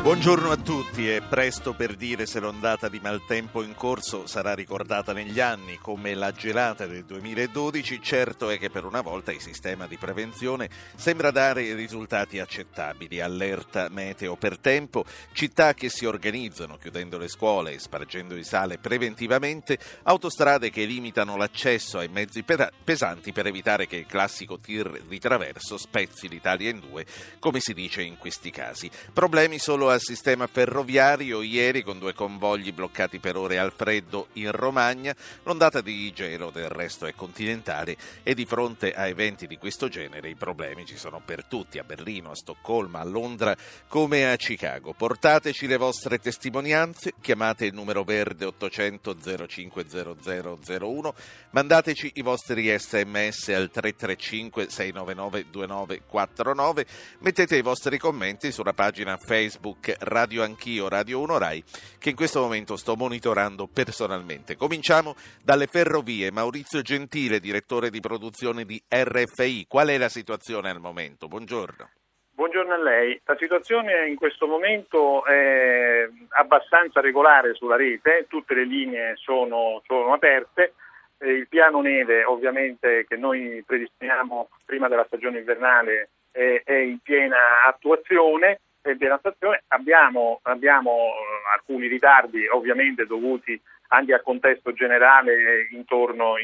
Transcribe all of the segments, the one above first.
Buongiorno a tutti. È presto per dire se l'ondata di maltempo in corso sarà ricordata negli anni come la gelata del 2012. Certo è che per una volta il sistema di prevenzione sembra dare risultati accettabili. Allerta meteo per tempo, città che si organizzano chiudendo le scuole e spargendo il sale preventivamente, autostrade che limitano l'accesso ai mezzi pesanti per evitare che il classico tir di traverso spezzi l'Italia in due, come si dice in questi casi. Problemi solo al sistema ferroviario, ieri con due convogli bloccati per ore al freddo in Romagna. L'ondata di gelo del resto è continentale e di fronte a eventi di questo genere i problemi ci sono per tutti, a Berlino, a Stoccolma, a Londra come a Chicago. Portateci le vostre testimonianze, chiamate il numero verde 800 0500 01, mandateci i vostri sms al 335 699 2949, mettete i vostri commenti sulla pagina Facebook Radio Anch'io Radio 1 Rai, che in questo momento sto monitorando personalmente. Cominciamo dalle ferrovie. Maurizio Gentile, direttore di produzione di RFI, qual è la situazione al momento? Buongiorno. Buongiorno a lei. La situazione in questo momento è abbastanza regolare sulla rete, tutte le linee sono aperte. Il piano neve ovviamente che noi predisponiamo prima della stagione invernale è in piena attuazione. Abbiamo alcuni ritardi ovviamente dovuti anche al contesto generale intorno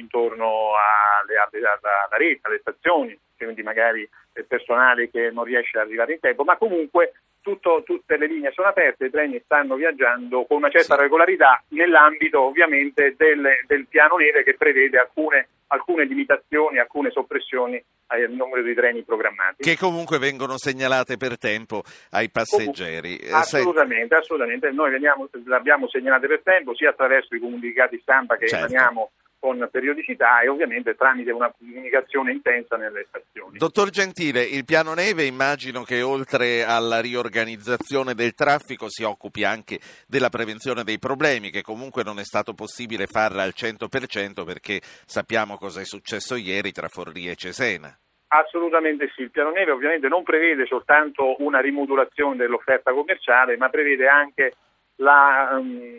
alla rete, alle stazioni, quindi magari il personale che non riesce ad arrivare in tempo, ma comunque tutte le linee sono aperte, i treni stanno viaggiando con una certa regolarità nell'ambito ovviamente del piano neve che prevede alcune limitazioni, alcune soppressioni al numero di treni programmati. Che comunque vengono segnalate per tempo ai passeggeri. Assolutamente. Noi l'abbiamo segnalate per tempo sia attraverso i comunicati stampa che emaniamo con periodicità e ovviamente tramite una comunicazione intensa nelle stazioni. Dottor Gentile, il piano neve immagino che oltre alla riorganizzazione del traffico si occupi anche della prevenzione dei problemi, che comunque non è stato possibile farla al 100% perché sappiamo cosa è successo ieri tra Forlì e Cesena. Assolutamente sì, il piano neve ovviamente non prevede soltanto una rimodulazione dell'offerta commerciale, ma prevede anche la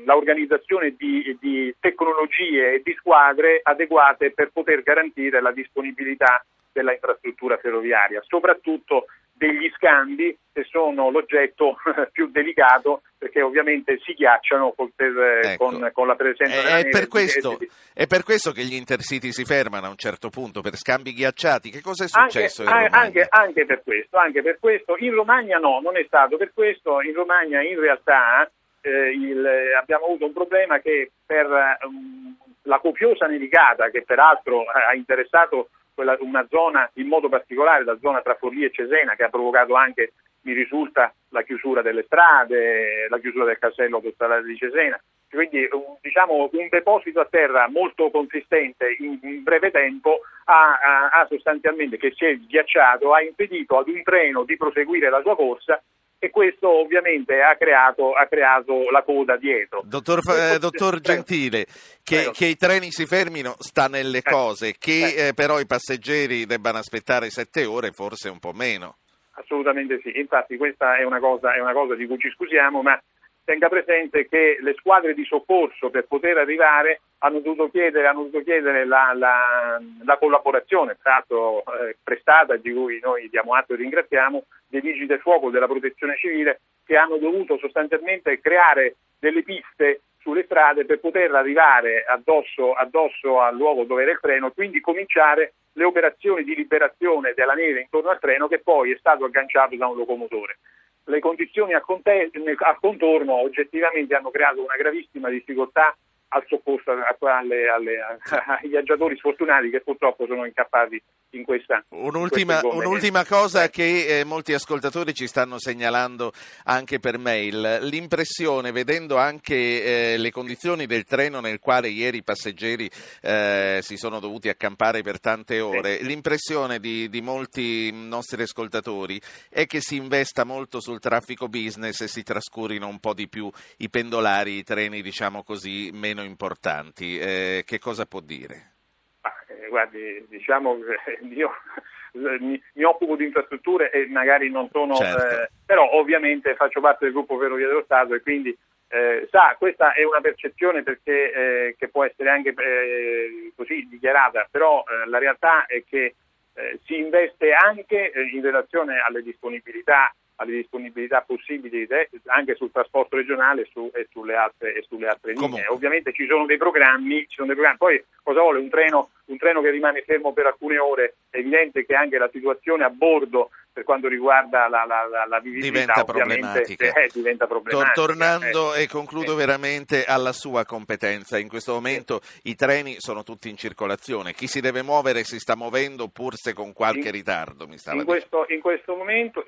organizzazione di tecnologie e di squadre adeguate per poter garantire la disponibilità della infrastruttura ferroviaria, soprattutto degli scambi che sono l'oggetto più delicato perché ovviamente si ghiacciano con la presenza della neve. È per questo che gli intercity si fermano a un certo punto per scambi ghiacciati. Che cosa è successo in Romagna? Anche per questo. In Romagna no, non è stato per questo. In Romagna in realtà abbiamo avuto un problema che per la copiosa nevicata, che peraltro ha interessato una zona in modo particolare, la zona tra Forlì e Cesena, che ha provocato anche, mi risulta, la chiusura delle strade, la chiusura del casello autostradale di Cesena, quindi diciamo un deposito a terra molto consistente in breve tempo ha sostanzialmente, che si è ghiacciato, ha impedito ad un treno di proseguire la sua corsa e questo ovviamente ha creato la coda dietro. Dottor Gentile, che i treni si fermino sta nelle cose, che però i passeggeri debbano aspettare 7 ore, forse un po' meno. Assolutamente sì, infatti questa è una cosa di cui ci scusiamo, ma tenga presente che le squadre di soccorso per poter arrivare hanno dovuto chiedere la collaborazione, tra l'altro prestata, di cui noi diamo atto e ringraziamo, dei vigili del fuoco, della protezione civile, che hanno dovuto sostanzialmente creare delle piste sulle strade per poter arrivare addosso al luogo dove era il treno, quindi cominciare le operazioni di liberazione della neve intorno al treno che poi è stato agganciato da un locomotore. Le condizioni al contorno oggettivamente hanno creato una gravissima difficoltà al soccorso agli viaggiatori sfortunati che purtroppo sono incappati in questa. Un'ultima cosa che molti ascoltatori ci stanno segnalando anche per mail, l'impressione, vedendo anche le condizioni del treno nel quale ieri i passeggeri si sono dovuti accampare per tante ore, l'impressione di molti nostri ascoltatori è che si investa molto sul traffico business e si trascurino un po' di più i pendolari, i treni diciamo così meno importanti, che cosa può dire? Guardi, diciamo io mi occupo di infrastrutture e magari non sono, però ovviamente faccio parte del gruppo Ferrovie dello Stato e quindi questa è una percezione perché che può essere anche così dichiarata, però la realtà è che si investe anche in relazione alle disponibilità possibili anche sul trasporto regionale e sulle altre linee. Comunque. Ovviamente ci sono dei programmi, poi cosa vuole un treno che rimane fermo per alcune ore? È evidente che anche la situazione a bordo per quanto riguarda la vivibilità diventa problematica. Tornando e concludo veramente alla sua competenza, in questo momento i treni sono tutti in circolazione, chi si deve muovere si sta muovendo pur se con qualche ritardo. In questo momento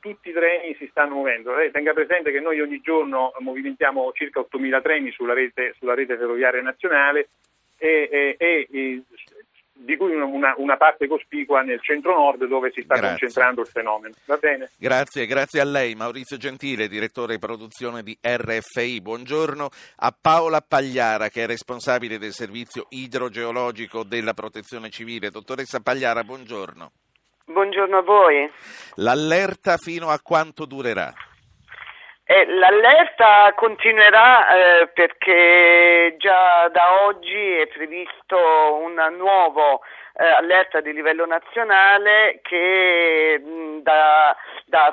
tutti i treni si stanno muovendo, tenga presente che noi ogni giorno movimentiamo circa 8.000 treni sulla rete ferroviaria nazionale e di cui una parte cospicua nel centro-nord dove si sta concentrando il fenomeno. Va bene? Grazie a lei Maurizio Gentile, direttore di produzione di RFI. Buongiorno a Paola Pagliara che è responsabile del servizio idrogeologico della Protezione Civile. Dottoressa Pagliara, buongiorno. Buongiorno a voi. L'allerta fino a quanto durerà? L'allerta continuerà perché già da oggi è previsto un nuovo allerta di livello nazionale che da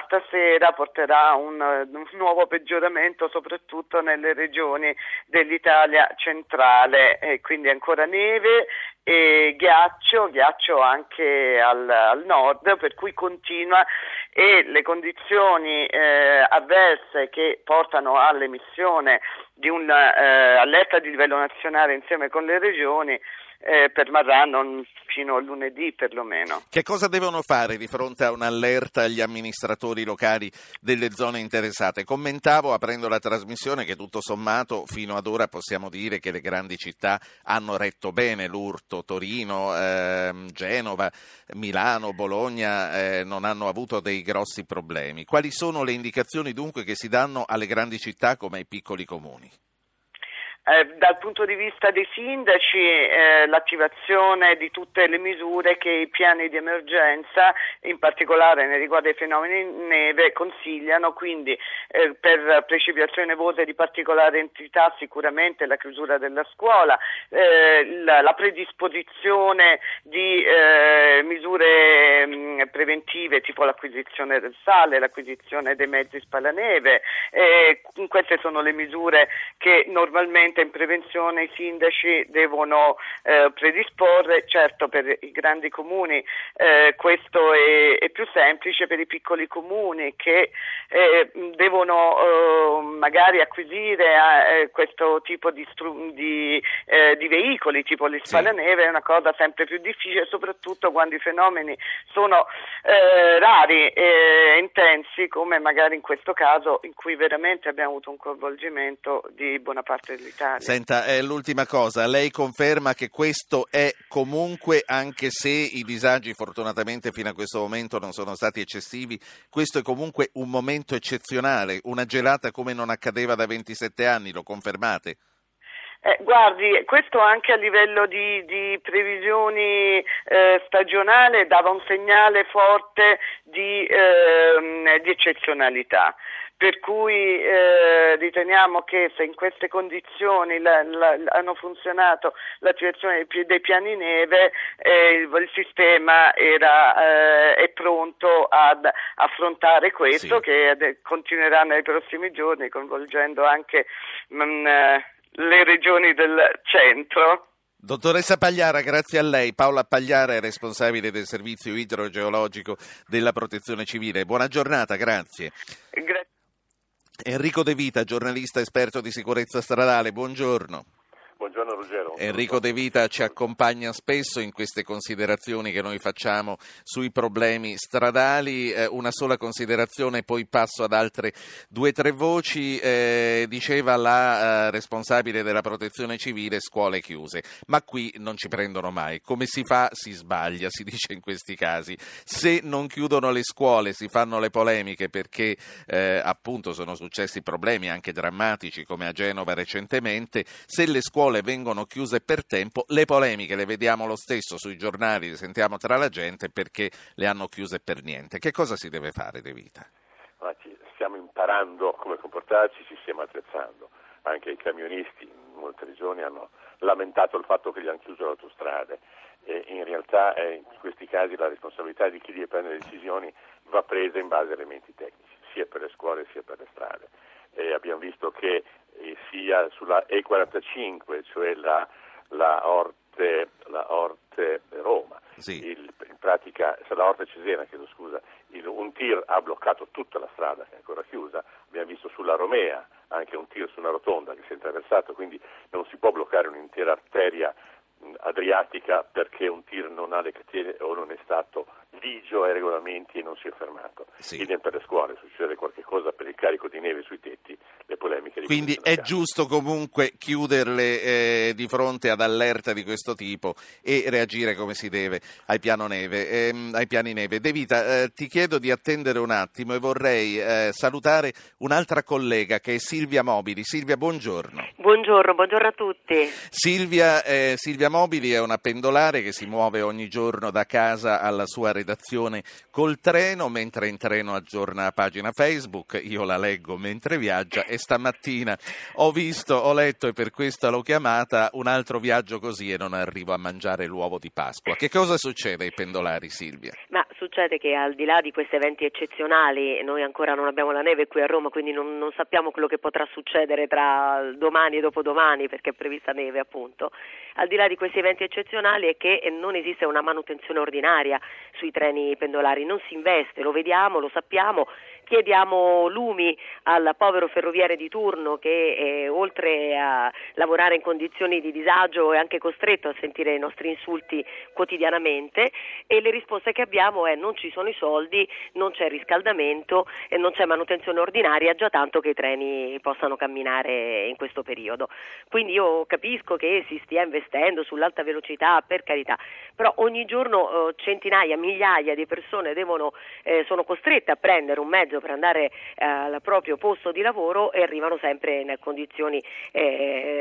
stasera porterà un nuovo peggioramento soprattutto nelle regioni dell'Italia centrale, quindi ancora neve e ghiaccio anche al nord, per cui continua e le condizioni avverse che portano all'emissione di un'allerta di livello nazionale insieme con le regioni permarranno fino a lunedì perlomeno. Che cosa devono fare di fronte a un'allerta gli amministratori locali delle zone interessate? Commentavo aprendo la trasmissione che tutto sommato fino ad ora possiamo dire che le grandi città hanno retto bene l'urto, Torino, Genova, Milano, Bologna non hanno avuto dei grossi problemi. Quali sono le indicazioni dunque che si danno alle grandi città come ai piccoli comuni? Dal punto di vista dei sindaci l'attivazione di tutte le misure che i piani di emergenza, in particolare nei riguardo ai fenomeni neve, consigliano, quindi per precipitazioni nevose di particolare entità sicuramente la chiusura della scuola, la predisposizione di misure preventive tipo l'acquisizione del sale, l'acquisizione dei mezzi spalaneve, queste sono le misure che normalmente in prevenzione i sindaci devono predisporre. Certo, per i grandi comuni questo è più semplice, per i piccoli comuni che devono magari acquisire questo tipo di veicoli tipo gli spalaneve è una cosa sempre più difficile, soprattutto quando i fenomeni sono rari e intensi come magari in questo caso in cui veramente abbiamo avuto un coinvolgimento di buona parte dell'Italia. Senta, l'ultima cosa, lei conferma che questo è comunque, anche se i disagi fortunatamente fino a questo momento non sono stati eccessivi, questo è comunque un momento eccezionale, una gelata come non accadeva da 27 anni, lo confermate? Guardi, questo anche a livello di previsioni stagionale dava un segnale forte di eccezionalità. Per cui riteniamo che se in queste condizioni hanno funzionato l'attivazione dei piani neve, il sistema è pronto ad affrontare questo, che continuerà nei prossimi giorni coinvolgendo anche le regioni del centro. Dottoressa Pagliara, grazie a lei. Paola Pagliara è responsabile del servizio idrogeologico della Protezione Civile. Buona giornata, grazie. Enrico De Vita, giornalista esperto di sicurezza stradale, buongiorno. Buongiorno Ruggero. Enrico De Vita ci accompagna spesso in queste considerazioni che noi facciamo sui problemi stradali. Una sola considerazione, poi passo ad altre due o tre voci. Diceva la responsabile della Protezione Civile, scuole chiuse. Ma qui non ci prendono mai. Come si fa? Si sbaglia, si dice in questi casi. Se non chiudono le scuole si fanno le polemiche perché appunto sono successi problemi anche drammatici come a Genova recentemente. Se le scuole vengono chiuse per tempo, le polemiche le vediamo lo stesso sui giornali, le sentiamo tra la gente perché le hanno chiuse per niente. Che cosa si deve fare, De Vita? Ma stiamo imparando come comportarci, ci stiamo attrezzando. Anche i camionisti in molte regioni hanno lamentato il fatto che gli hanno chiuso le autostrade. E in realtà in questi casi la responsabilità di chi deve prendere decisioni va presa in base a elementi tecnici, sia per le scuole sia per le strade. E abbiamo visto che sia sulla E45, cioè la Orte Roma, sì. In pratica la Orte Cesena, un tir ha bloccato tutta la strada che è ancora chiusa. Abbiamo visto sulla Romea anche un tir su una rotonda che si è attraversato, quindi non si può bloccare un'intera arteria adriatica perché un tir non ha le catene o non è stato ligio ai regolamenti e non si è fermato. Sì. Quindi per le scuole succede qualche cosa per il carico di neve sui tetti, le polemiche. Quindi è giusto comunque chiuderle di fronte ad allerta di questo tipo e reagire come si deve ai piani neve. De Vita, ti chiedo di attendere un attimo e vorrei salutare un'altra collega che è Silvia Mobili. Silvia, buongiorno. Buongiorno a tutti. Silvia Mobili è una pendolare che si muove ogni giorno da casa alla sua redazione col treno, mentre in treno aggiorna la pagina Facebook, io la leggo mentre viaggia e stamattina ho letto e per questo l'ho chiamata, un altro viaggio così e non arrivo a mangiare l'uovo di Pasqua. Che cosa succede ai pendolari, Silvia? Ma succede che al di là di questi eventi eccezionali, noi ancora non abbiamo la neve qui a Roma, quindi non sappiamo quello che potrà succedere tra domani e dopodomani perché è prevista neve appunto. Al di là di questi eventi eccezionali è che non esiste una manutenzione ordinaria sui treni pendolari, non si investe, lo vediamo, lo sappiamo. Chiediamo lumi al povero ferroviere di turno che oltre a lavorare in condizioni di disagio è anche costretto a sentire i nostri insulti quotidianamente, e le risposte che abbiamo è non ci sono i soldi, non c'è riscaldamento e non c'è manutenzione ordinaria, già tanto che i treni possano camminare in questo periodo. Quindi io capisco che si stia investendo sull'alta velocità, per carità, però ogni giorno centinaia, migliaia di persone sono costrette a prendere un mezzo per andare al proprio posto di lavoro e arrivano sempre in condizioni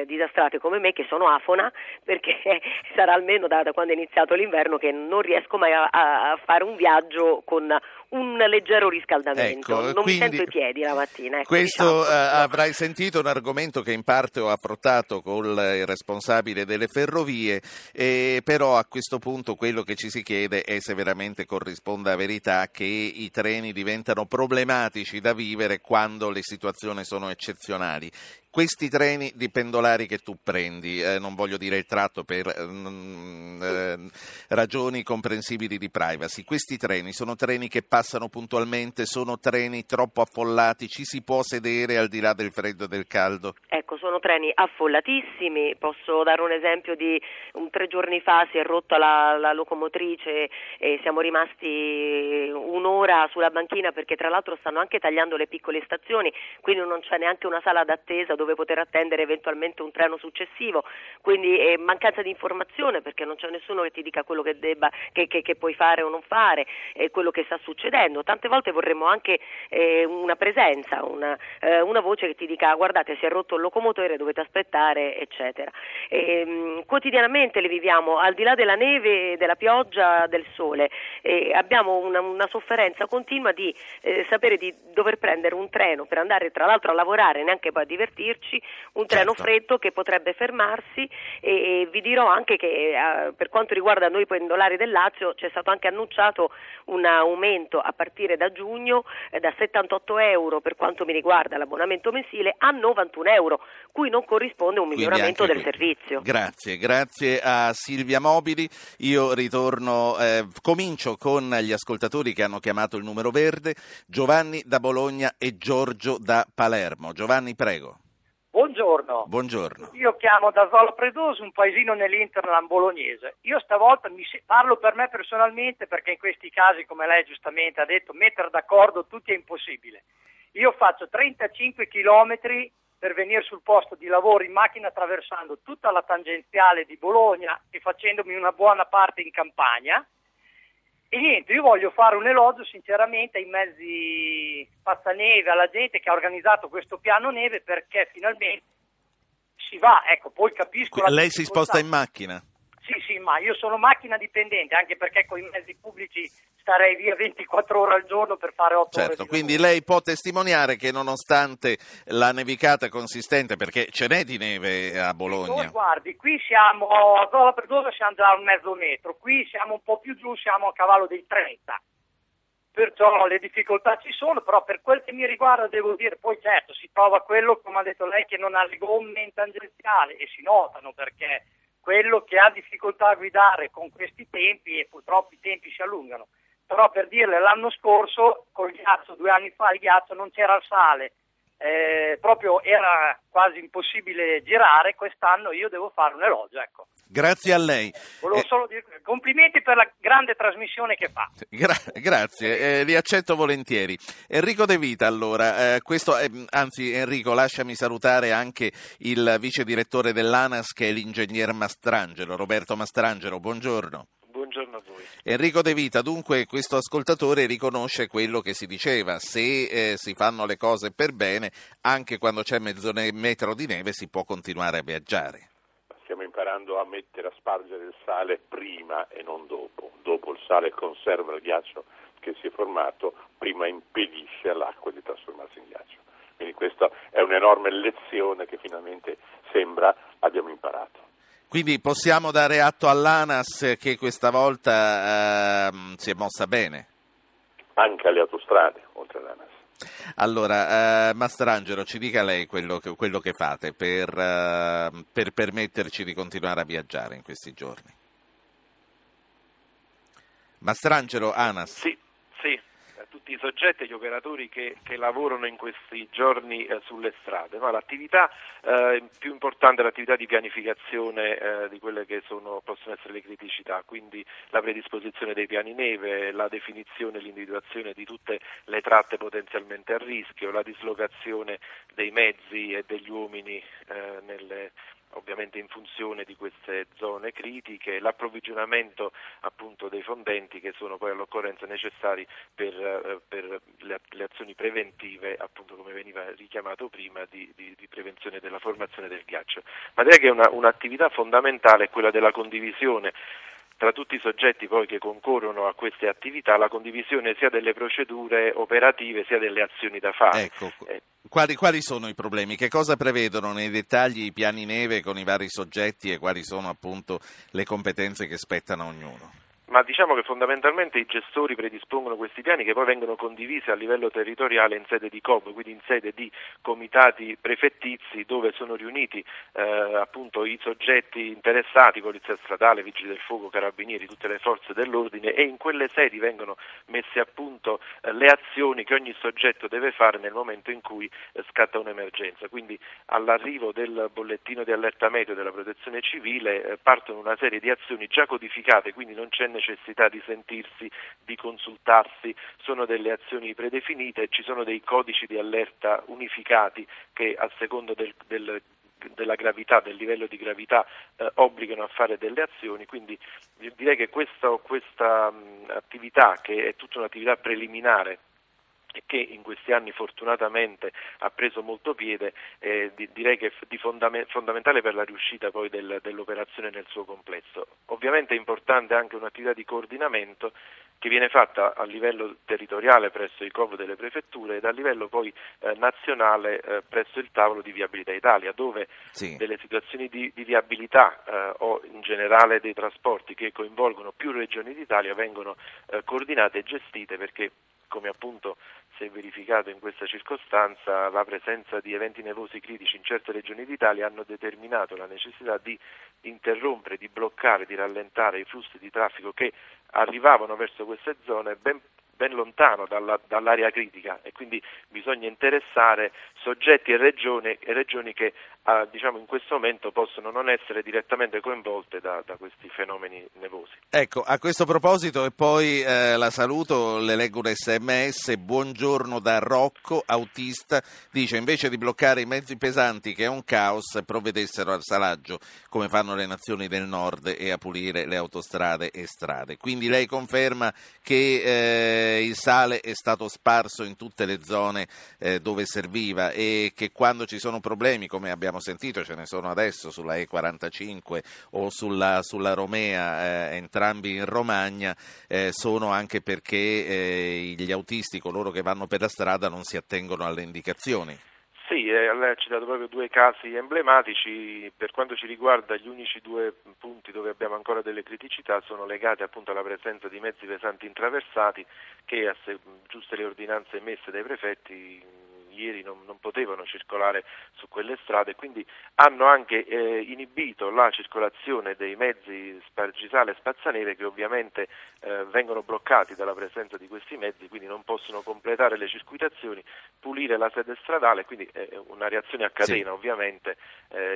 disastrate, come me che sono afona perché sarà almeno da quando è iniziato l'inverno che non riesco mai a fare un viaggio con un leggero riscaldamento, non mi sento i piedi la mattina. Avrai sentito un argomento che in parte ho affrontato col responsabile delle ferrovie, però a questo punto quello che ci si chiede è se veramente corrisponda a verità che i treni diventano problematici da vivere quando le situazioni sono eccezionali. Questi treni di pendolari che tu prendi, non voglio dire il tratto per ragioni comprensibili di privacy, questi treni sono treni che passano puntualmente, sono treni troppo affollati, ci si può sedere al di là del freddo e del caldo? Ecco, sono treni affollatissimi, posso dare un esempio di 3 giorni fa si è rotta la locomotrice e siamo rimasti un'ora sulla banchina perché tra l'altro stanno anche tagliando le piccole stazioni, quindi non c'è neanche una sala d'attesa dove poter attendere eventualmente un treno successivo, quindi mancanza di informazione perché non c'è nessuno che ti dica quello che puoi fare o non fare, quello che sta succedendo. Tante volte vorremmo anche una presenza, una voce che ti dica guardate si è rotto il locomotore, dovete aspettare eccetera. Quotidianamente le viviamo, al di là della neve, della pioggia, del sole, abbiamo una sofferenza continua di sapere di dover prendere un treno per andare tra l'altro a lavorare, neanche poi a divertirci, un treno freddo che potrebbe fermarsi, e vi dirò anche che per quanto riguarda noi pendolari del Lazio c'è stato anche annunciato un aumento a partire da giugno da 78 euro per quanto mi riguarda l'abbonamento mensile a 91 euro, cui non corrisponde un miglioramento del servizio. Grazie a Silvia Mobili. Io ritorno, comincio con gli ascoltatori che hanno chiamato il numero verde, Giovanni da Bologna e Giorgio da Palermo. Giovanni, prego. Buongiorno. Buongiorno. Io chiamo da Zola Predoso, un paesino nell'Interland bolognese. Io stavolta parlo per me personalmente, perché in questi casi, come lei giustamente ha detto, mettere d'accordo tutti è impossibile. Io faccio 35 chilometri per venire sul posto di lavoro in macchina, attraversando tutta la tangenziale di Bologna e facendomi una buona parte in campagna. E niente, io voglio fare un elogio sinceramente ai mezzi spazzaneve, alla gente che ha organizzato questo piano neve, perché finalmente si va, ecco, poi capisco... Lei si sposta in macchina? Sì, ma io sono macchina dipendente, anche perché con i mezzi pubblici starei via 24 ore al giorno per fare 8 ore. Certo, quindi lei può testimoniare che nonostante la nevicata consistente, perché ce n'è di neve a Bologna. No, guardi, qui siamo a Zola Predosa, siamo già a un mezzo metro, qui siamo un po' più giù, siamo a cavallo dei 30. Perciò le difficoltà ci sono, però per quel che mi riguarda devo dire, poi certo, si trova quello, come ha detto lei, che non ha le gomme in tangenziale, e si notano, perché quello che ha difficoltà a guidare con questi tempi, e purtroppo i tempi si allungano. Però per dirle, l'anno scorso, col ghiaccio, 2 anni fa, il ghiaccio non c'era il sale, proprio era quasi impossibile girare. Quest'anno io devo fare un elogio, ecco. Grazie a lei. Volevo solo dire complimenti per la grande trasmissione che fa. Grazie, li accetto volentieri. Enrico De Vita, allora, anzi Enrico, lasciami salutare anche il vice direttore dell'ANAS, che è l'ingegner Mastrangelo, Roberto Mastrangelo, buongiorno. Buongiorno a voi. Enrico De Vita, dunque questo ascoltatore riconosce quello che si diceva, se si fanno le cose per bene, anche quando c'è mezzo metro di neve si può continuare a viaggiare. Stiamo imparando a mettere, a spargere il sale prima e non dopo. Dopo il sale conserva il ghiaccio che si è formato, prima impedisce all'acqua di trasformarsi in ghiaccio. Quindi questa è un'enorme lezione che finalmente sembra abbiamo imparato. Quindi possiamo dare atto all'ANAS che questa volta si è mossa bene? Anche alle autostrade, oltre all'ANAS. Allora, Mastrangelo, ci dica lei quello che fate per permetterci di continuare a viaggiare in questi giorni. Mastrangelo, ANAS. Sì, a tutti i soggetti e gli operatori che lavorano in questi giorni sulle strade, ma l'attività più importante è l'attività di pianificazione di quelle che possono essere le criticità, quindi la predisposizione dei piani neve, la definizione e l'individuazione di tutte le tratte potenzialmente a rischio, la dislocazione dei mezzi e degli uomini ovviamente in funzione di queste zone critiche, l'approvvigionamento appunto dei fondenti, che sono poi all'occorrenza necessari per le azioni preventive, appunto come veniva richiamato prima, di prevenzione della formazione del ghiaccio. Ma direi che un'attività fondamentale è quella della condivisione tra tutti i soggetti poi che concorrono a queste attività, la condivisione sia delle procedure operative sia delle azioni da fare. Ecco, quali sono i problemi? Che cosa prevedono nei dettagli i piani neve con i vari soggetti e quali sono appunto le competenze che spettano a ognuno? Ma diciamo che fondamentalmente i gestori predispongono questi piani, che poi vengono condivisi a livello territoriale in sede di COB, quindi in sede di comitati prefettizi, dove sono riuniti appunto i soggetti interessati, polizia stradale, vigili del fuoco, carabinieri, tutte le forze dell'ordine, e in quelle sedi vengono messe a punto le azioni che ogni soggetto deve fare nel momento in cui scatta un'emergenza. Quindi all'arrivo del bollettino di allerta meteo della Protezione Civile partono una serie di azioni già codificate, quindi non c'è necessità di sentirsi, di consultarsi, sono delle azioni predefinite, ci sono dei codici di allerta unificati che a seconda della gravità, del livello di gravità obbligano a fare delle azioni, quindi direi che questa attività, che è tutta un'attività preliminare, che in questi anni fortunatamente ha preso molto piede, direi che è fondamentale per la riuscita poi dell'operazione nel suo complesso. Ovviamente è importante anche un'attività di coordinamento che viene fatta a livello territoriale presso i COV delle prefetture ed a livello poi nazionale presso il tavolo di Viabilità Italia, dove delle situazioni di viabilità o in generale dei trasporti che coinvolgono più regioni d'Italia vengono coordinate e gestite, perché come appunto si è verificato in questa circostanza, la presenza di eventi nevosi critici in certe regioni d'Italia hanno determinato la necessità di interrompere, di bloccare, di rallentare i flussi di traffico che arrivavano verso queste zone ben ben lontano dall'area critica, e quindi bisogna interessare soggetti e regioni che in questo momento possono non essere direttamente coinvolte da questi fenomeni nevosi. Ecco, a questo proposito, e poi la saluto, le leggo un SMS. Buongiorno da Rocco, autista, dice: invece di bloccare i mezzi pesanti, che è un caos, provvedessero al salaggio come fanno le nazioni del nord e a pulire le autostrade e strade. Quindi lei conferma che il sale è stato sparso in tutte le zone dove serviva, e che quando ci sono problemi, come abbiamo sentito, ce ne sono adesso sulla E45 o sulla Romea, entrambi in Romagna, sono anche perché gli autisti, coloro che vanno per la strada, non si attengono alle indicazioni. Sì, lei ha citato proprio due casi emblematici. Per quanto ci riguarda, gli unici due punti dove abbiamo ancora delle criticità sono legati appunto alla presenza di mezzi pesanti intraversati che, a giuste le ordinanze emesse dai prefetti, ieri non potevano circolare su quelle strade, quindi hanno anche inibito la circolazione dei mezzi spargisale e spazzaneve, che ovviamente vengono bloccati dalla presenza di questi mezzi, quindi non possono completare le circuitazioni, pulire la sede stradale, quindi è una reazione a catena. Sì. Ovviamente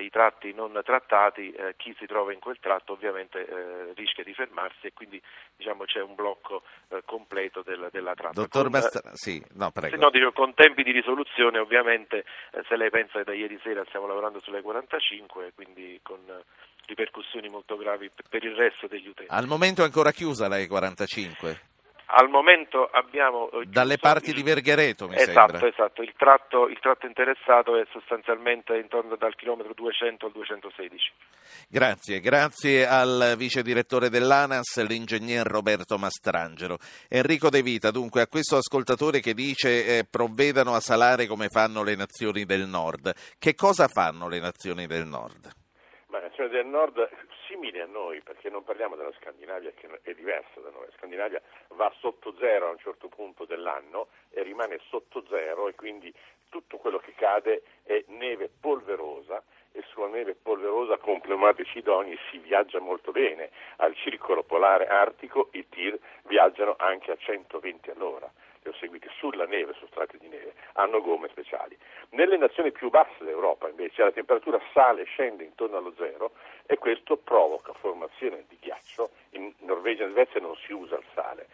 i tratti non trattati, chi si trova in quel tratto ovviamente rischia di fermarsi, e quindi c'è un blocco completo della tratta. Dottor Mastrangelo, sì, no, prego. Con tempi di risoluzione, ovviamente, se lei pensa che da ieri sera stiamo lavorando sulle 45, quindi con ripercussioni molto gravi per il resto degli utenti. Al momento è ancora chiusa la E45? Al momento abbiamo dalle parti di Verghereto, sembra. Esatto, il tratto interessato è sostanzialmente intorno dal chilometro 200 al 216. Grazie al vice direttore dell'ANAS, l'ingegner Roberto Mastrangelo. Enrico De Vita, dunque, a questo ascoltatore che dice provvedano a salare come fanno le nazioni del Nord. Che cosa fanno le nazioni del Nord? Ma le nazioni del Nord simili a noi, perché non parliamo della Scandinavia, che è diversa da noi. La Scandinavia va sotto zero a un certo punto dell'anno e rimane sotto zero, e quindi tutto quello che cade è neve polverosa, e sulla neve polverosa con pneumatici idonei si viaggia molto bene. Al circolo polare artico i tir viaggiano anche a 120 all'ora. Li ho seguiti sulla neve, su strati di neve, hanno gomme speciali. Nelle nazioni più basse d'Europa invece la temperatura sale e scende intorno allo zero, e questo provoca formazione di ghiaccio. In Norvegia e Svezia non si usa il sale,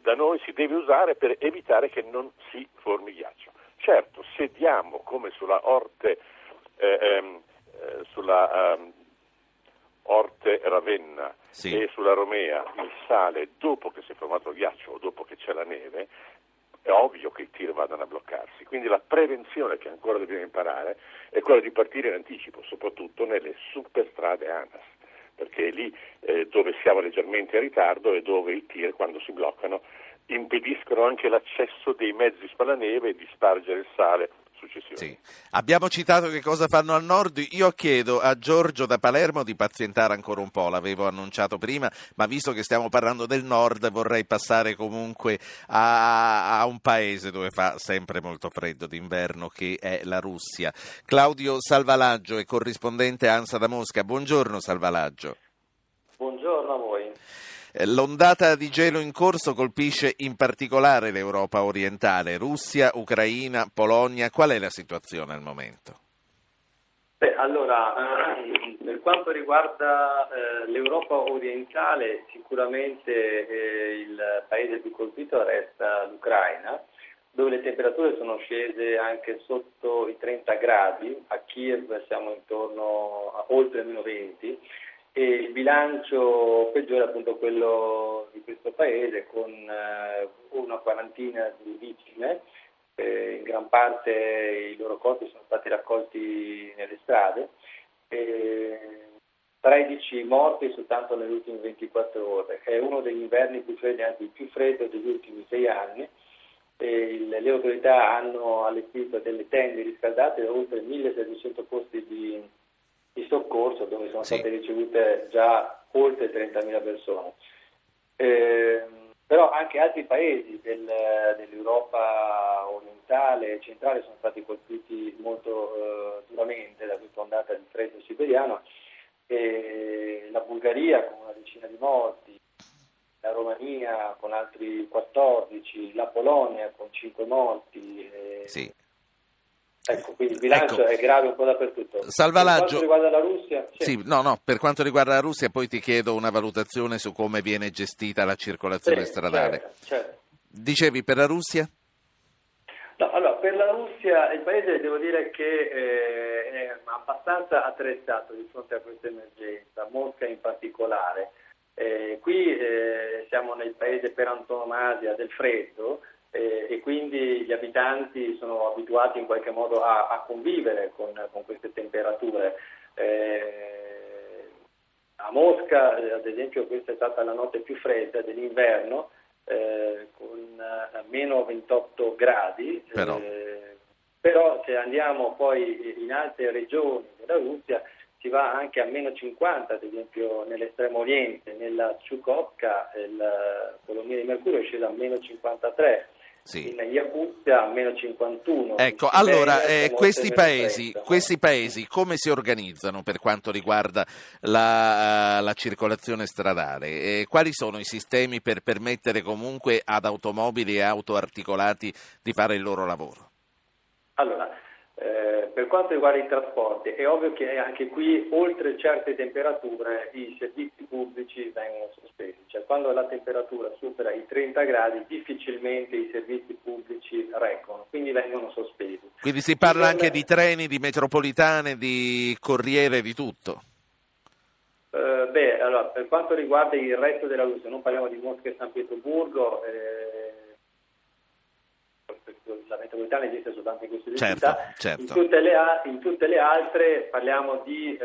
da noi si deve usare per evitare che non si formi ghiaccio. Certo, se diamo, come sulla Orte, Orte Ravenna, sì, e sulla Romea, il sale dopo che si è formato il ghiaccio o dopo che c'è la neve, è ovvio che i tir vadano a bloccarsi. Quindi la prevenzione che ancora dobbiamo imparare è quella di partire in anticipo, soprattutto nelle superstrade ANAS, perché è lì dove siamo leggermente in ritardo e dove i tir, quando si bloccano, impediscono anche l'accesso dei mezzi spalaneve e di spargere il sale. Sì. Abbiamo citato che cosa fanno al nord. Io chiedo a Giorgio da Palermo di pazientare ancora un po', l'avevo annunciato prima, ma visto che stiamo parlando del nord vorrei passare comunque a un paese dove fa sempre molto freddo d'inverno, che è la Russia. Claudio Salvalaggio è corrispondente ANSA da Mosca. Buongiorno Salvalaggio. Buongiorno a voi. L'ondata di gelo in corso colpisce in particolare l'Europa orientale, Russia, Ucraina, Polonia. Qual è la situazione al momento? Allora, per quanto riguarda l'Europa orientale, sicuramente il paese più colpito resta l'Ucraina, dove le temperature sono scese anche sotto i 30 gradi, a Kiev siamo intorno a oltre meno 20. E il bilancio peggiore è appunto quello di questo paese, con una quarantina di vittime, in gran parte i loro corpi sono stati raccolti nelle strade, 13 morti soltanto nelle ultime 24 ore, è uno degli inverni più freddi, anzi il più freddo degli ultimi 6 anni, le autorità hanno allestito delle tende riscaldate, oltre 1.700 posti di soccorso, dove sono state ricevute già oltre 30.000 persone. Però anche altri paesi dell'Europa orientale e centrale sono stati colpiti molto duramente da questa ondata di freddo siberiano. La Bulgaria, con una decina di morti, la Romania con altri 14, la Polonia con 5 morti. Sì. Ecco, quindi il bilancio è grave un po' dappertutto. Salvalaggio. Per quanto riguarda la Russia? Sì, no, per quanto riguarda la Russia poi ti chiedo una valutazione su come viene gestita la circolazione stradale. Certo. Dicevi per la Russia? No, allora, per la Russia il paese devo dire che è abbastanza attrezzato di fronte a questa emergenza, Mosca in particolare. Qui siamo nel paese per antonomasia del freddo e quindi gli abitanti sono abituati in qualche modo a convivere con queste temperature. A Mosca, ad esempio, questa è stata la notte più fredda dell'inverno, con meno 28 gradi, però se andiamo poi in altre regioni della Russia si va anche a meno 50, ad esempio nell'estremo oriente, nella Chukotka la colonia di mercurio è scesa a meno 53, sì. In Yakutsk a meno 51. Ecco, allora questi paesi come si organizzano per quanto riguarda la circolazione stradale? Quali sono i sistemi per permettere comunque ad automobili e auto articolati di fare il loro lavoro? Allora, per quanto riguarda i trasporti è ovvio che anche qui oltre certe temperature i servizi pubblici vengono sospesi, cioè quando la temperatura supera i 30 gradi difficilmente i servizi pubblici reggono, quindi vengono sospesi. Quindi si parla anche di treni, di metropolitane, di corriere, di tutto? Allora, per quanto riguarda il resto della Russia, non parliamo di Mosca e San Pietroburgo, la metropolitana esiste soltanto in queste due città, certo. In tutte le altre parliamo di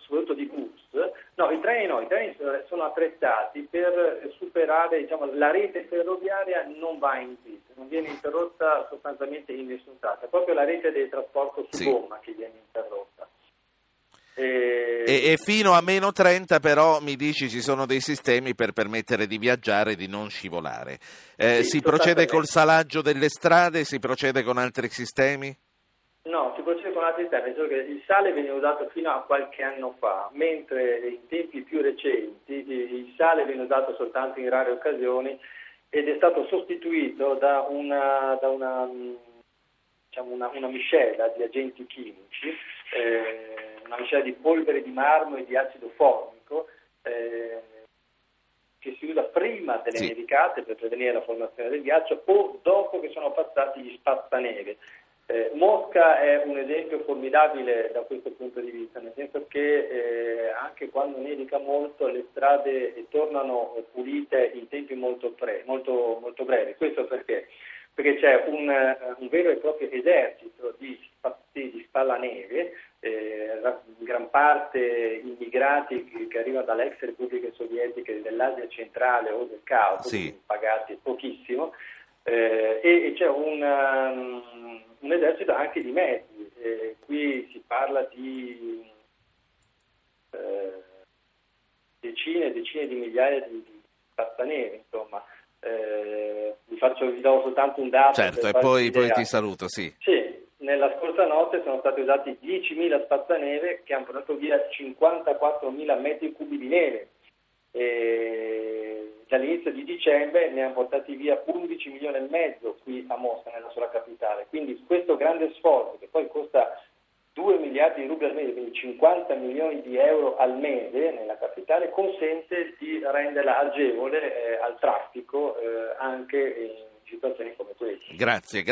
soprattutto di bus. I treni sono attrezzati per superare, la rete ferroviaria non va in pista, non viene interrotta sostanzialmente in nessun tratto, è proprio la rete del trasporto su gomma che viene interrotta. E fino a meno 30 però mi dici ci sono dei sistemi per permettere di viaggiare e di non scivolare. Si procede col salaggio delle strade, si procede con altri sistemi? No, si procede con altri sistemi, cioè che il sale veniva usato fino a qualche anno fa, mentre in tempi più recenti il sale viene usato soltanto in rare occasioni ed è stato sostituito da una miscela di agenti chimici, una miscela di polvere di marmo e di acido formico che si usa prima delle nevicate per prevenire la formazione del ghiaccio o dopo che sono passati gli spazzaneve. Mosca è un esempio formidabile da questo punto di vista, nel senso che anche quando nevica molto le strade tornano pulite in tempi molto brevi. Questo perché c'è un vero e proprio esercito di spalaneve, in gran parte immigrati che arrivano dalle ex repubbliche sovietiche dell'Asia centrale o del Caucaso, pagati pochissimo, e c'è un esercito anche di mezzi. Qui si parla di decine e decine di migliaia di spazzaneve, insomma. Vi do soltanto un dato, certo, e poi ti saluto. Sì, nella scorsa notte sono stati usati 10.000 spazzaneve che hanno portato via 54.000 metri cubi di neve, dall'inizio di dicembre ne hanno portati via 11,5 milioni qui a Mosca, nella sola capitale. Quindi questo grande sforzo, che poi costa 2 miliardi di rubli al mese, quindi 50 milioni di euro al mese nella capitale, consente di renderla agevole al traffico anche in situazioni come queste. Grazie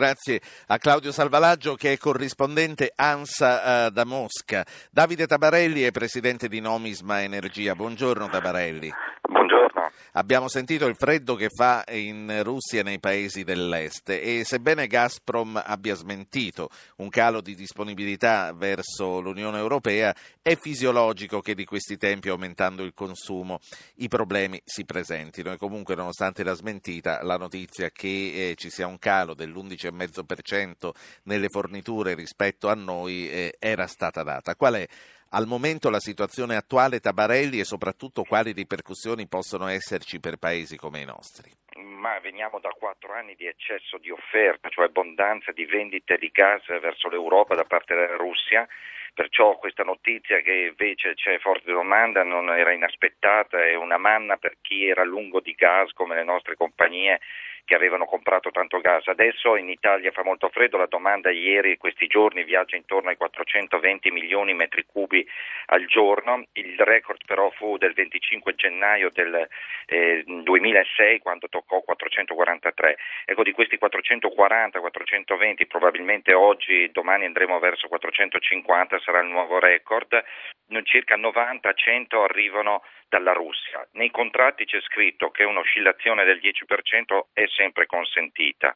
a Claudio Salvalaggio, che è corrispondente ANSA da Mosca. Davide Tabarelli è presidente di Nomisma Energia. Buongiorno Tabarelli. Buongiorno. Abbiamo sentito il freddo che fa in Russia e nei paesi dell'est e sebbene Gazprom abbia smentito un calo di disponibilità verso l'Unione Europea, è fisiologico che di questi tempi, aumentando il consumo, i problemi si presentino. E comunque, nonostante la smentita, la notizia che ci sia un calo dell'11,5% nelle forniture rispetto a noi era stata data. Qual è al momento la situazione attuale, Tabarelli, e soprattutto quali ripercussioni possono esserci per paesi come i nostri? Ma veniamo da 4 anni di eccesso di offerta, cioè abbondanza di vendite di gas verso l'Europa da parte della Russia, Perciò questa notizia, che invece c'è forte domanda, non era inaspettata, è una manna per chi era lungo di gas come le nostre compagnie che avevano comprato tanto gas. Adesso in Italia fa molto freddo, la domanda ieri e questi giorni viaggia intorno ai 420 milioni metri cubi al giorno. Il record però fu del 25 gennaio del 2006, quando toccò 443. Ecco, di questi 440-420 probabilmente oggi, domani andremo verso 450, sarà il nuovo record. Circa 90-100 arrivano dalla Russia. Nei contratti c'è scritto che un'oscillazione del 10% è sempre consentita.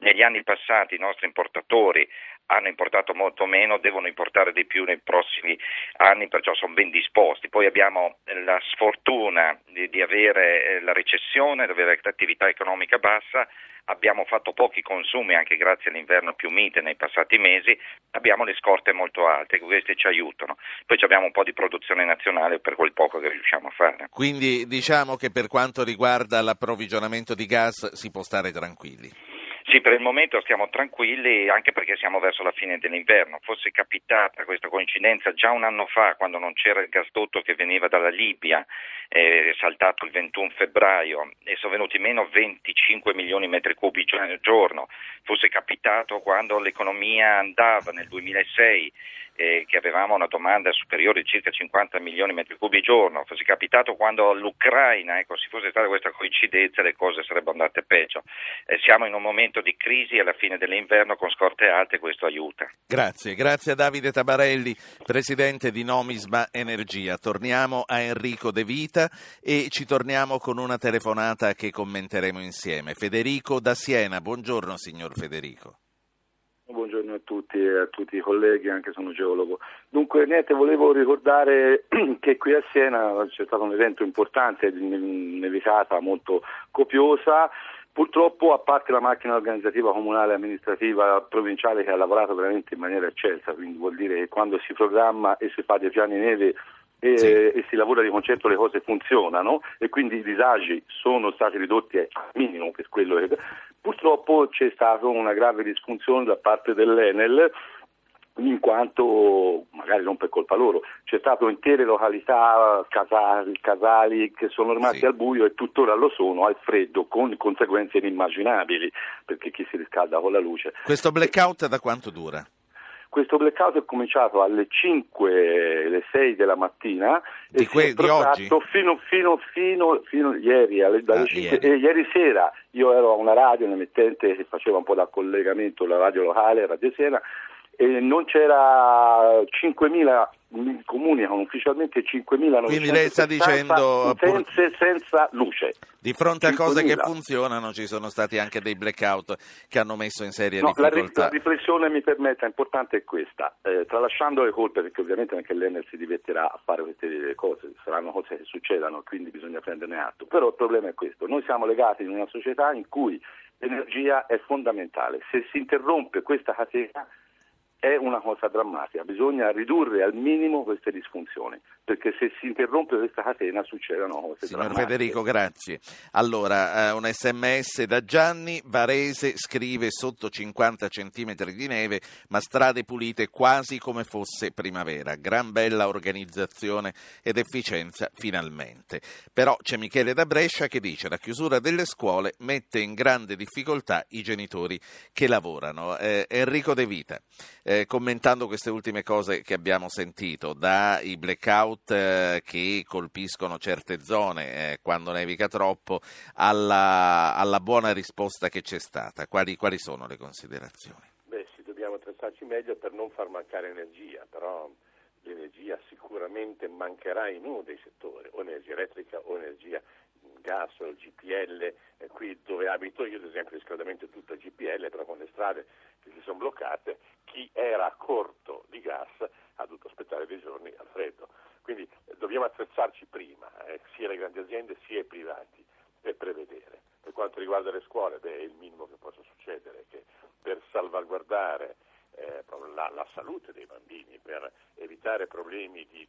Negli anni passati i nostri importatori hanno importato molto meno, devono importare di più nei prossimi anni, perciò sono ben disposti. Poi abbiamo la sfortuna di avere la recessione, di avere attività economica bassa, abbiamo fatto pochi consumi anche grazie all'inverno più mite nei passati mesi, abbiamo le scorte molto alte, queste ci aiutano. Poi abbiamo un po' di produzione nazionale per quel poco che riusciamo a fare. Quindi diciamo che per quanto riguarda l'approvvigionamento di gas si può stare tranquilli. Sì, per il momento stiamo tranquilli, anche perché siamo verso la fine dell'inverno. Fosse capitata questa coincidenza già un anno fa, quando non c'era il gasdotto che veniva dalla Libia, saltato il 21 febbraio, e sono venuti meno 25 milioni di metri cubi al giorno. Fosse capitato quando l'economia andava nel 2006, che avevamo una domanda superiore di circa 50 milioni di metri cubi al giorno. Fosse capitato quando l'Ucraina, ecco, se fosse stata questa coincidenza le cose sarebbero andate peggio. Siamo in un momento di crisi alla fine dell'inverno con scorte alte, questo aiuta. Grazie a Davide Tabarelli, presidente di Nomisma Energia. Torniamo a Enrico De Vita e ci torniamo con una telefonata che commenteremo insieme. Federico da Siena, buongiorno signor Federico. Buongiorno a tutti i colleghi, anche sono geologo. Dunque niente, volevo ricordare che qui a Siena c'è stato un evento importante, nevicata molto copiosa. Purtroppo, a parte la macchina organizzativa comunale, amministrativa, provinciale, che ha lavorato veramente in maniera eccelsa, quindi vuol dire che quando si programma e si fa dei piani neve e si lavora di concerto le cose funzionano, e quindi i disagi sono stati ridotti al minimo per quello che... Purtroppo c'è stata una grave disfunzione da parte dell'Enel, in quanto, magari non per colpa loro, c'è stato intere località, casali che sono rimasti al buio e tuttora lo sono, al freddo, con conseguenze inimmaginabili, perché chi si riscalda con la luce. Questo blackout da quanto dura? Questo blackout è cominciato alle 5, alle 6 della mattina e si è protratto fino ieri, dalle 5, ieri. E ieri sera io ero a una radio, un'emittente che faceva un po' da collegamento, la radio locale, Radio Siena, e non c'era 5.000 comuni, ufficialmente 5.900, quindi lei sta dicendo senza luce. Di fronte a cose che funzionano ci sono stati anche dei blackout che hanno messo in seria difficoltà. La riflessione, mi permetta, importante è questa, tralasciando le colpe, perché ovviamente anche l'Enel si divertirà a fare queste cose, saranno cose che succedano, quindi bisogna prenderne atto, però il problema è questo: noi siamo legati in una società in cui l'energia è fondamentale, se si interrompe questa catena è una cosa drammatica, bisogna ridurre al minimo queste disfunzioni, perché se si interrompe questa catena succedono cose drammatiche. Signor Federico, grazie. Allora, un sms da Gianni, Varese scrive sotto 50 centimetri di neve, ma strade pulite quasi come fosse primavera, gran bella organizzazione ed efficienza finalmente. Però c'è Michele da Brescia che dice: la chiusura delle scuole mette in grande difficoltà i genitori che lavorano. Enrico De Vita, commentando queste ultime cose che abbiamo sentito, dai blackout che colpiscono certe zone quando nevica troppo, alla buona risposta che c'è stata, quali sono le considerazioni? Beh sì, dobbiamo attrezzarci meglio per non far mancare energia, però l'energia sicuramente mancherà in uno dei settori, o energia elettrica o energia gas o GPL. Qui dove abito io, ad esempio, il riscaldamento è tutto GPL, però con le strade che si sono bloccate chi era a corto di gas ha dovuto aspettare dei giorni al freddo. Quindi dobbiamo attrezzarci prima, sia le grandi aziende sia i privati, per prevedere. Per quanto riguarda le scuole, beh, il minimo che possa succedere è che, per salvaguardare la salute dei bambini, per evitare problemi di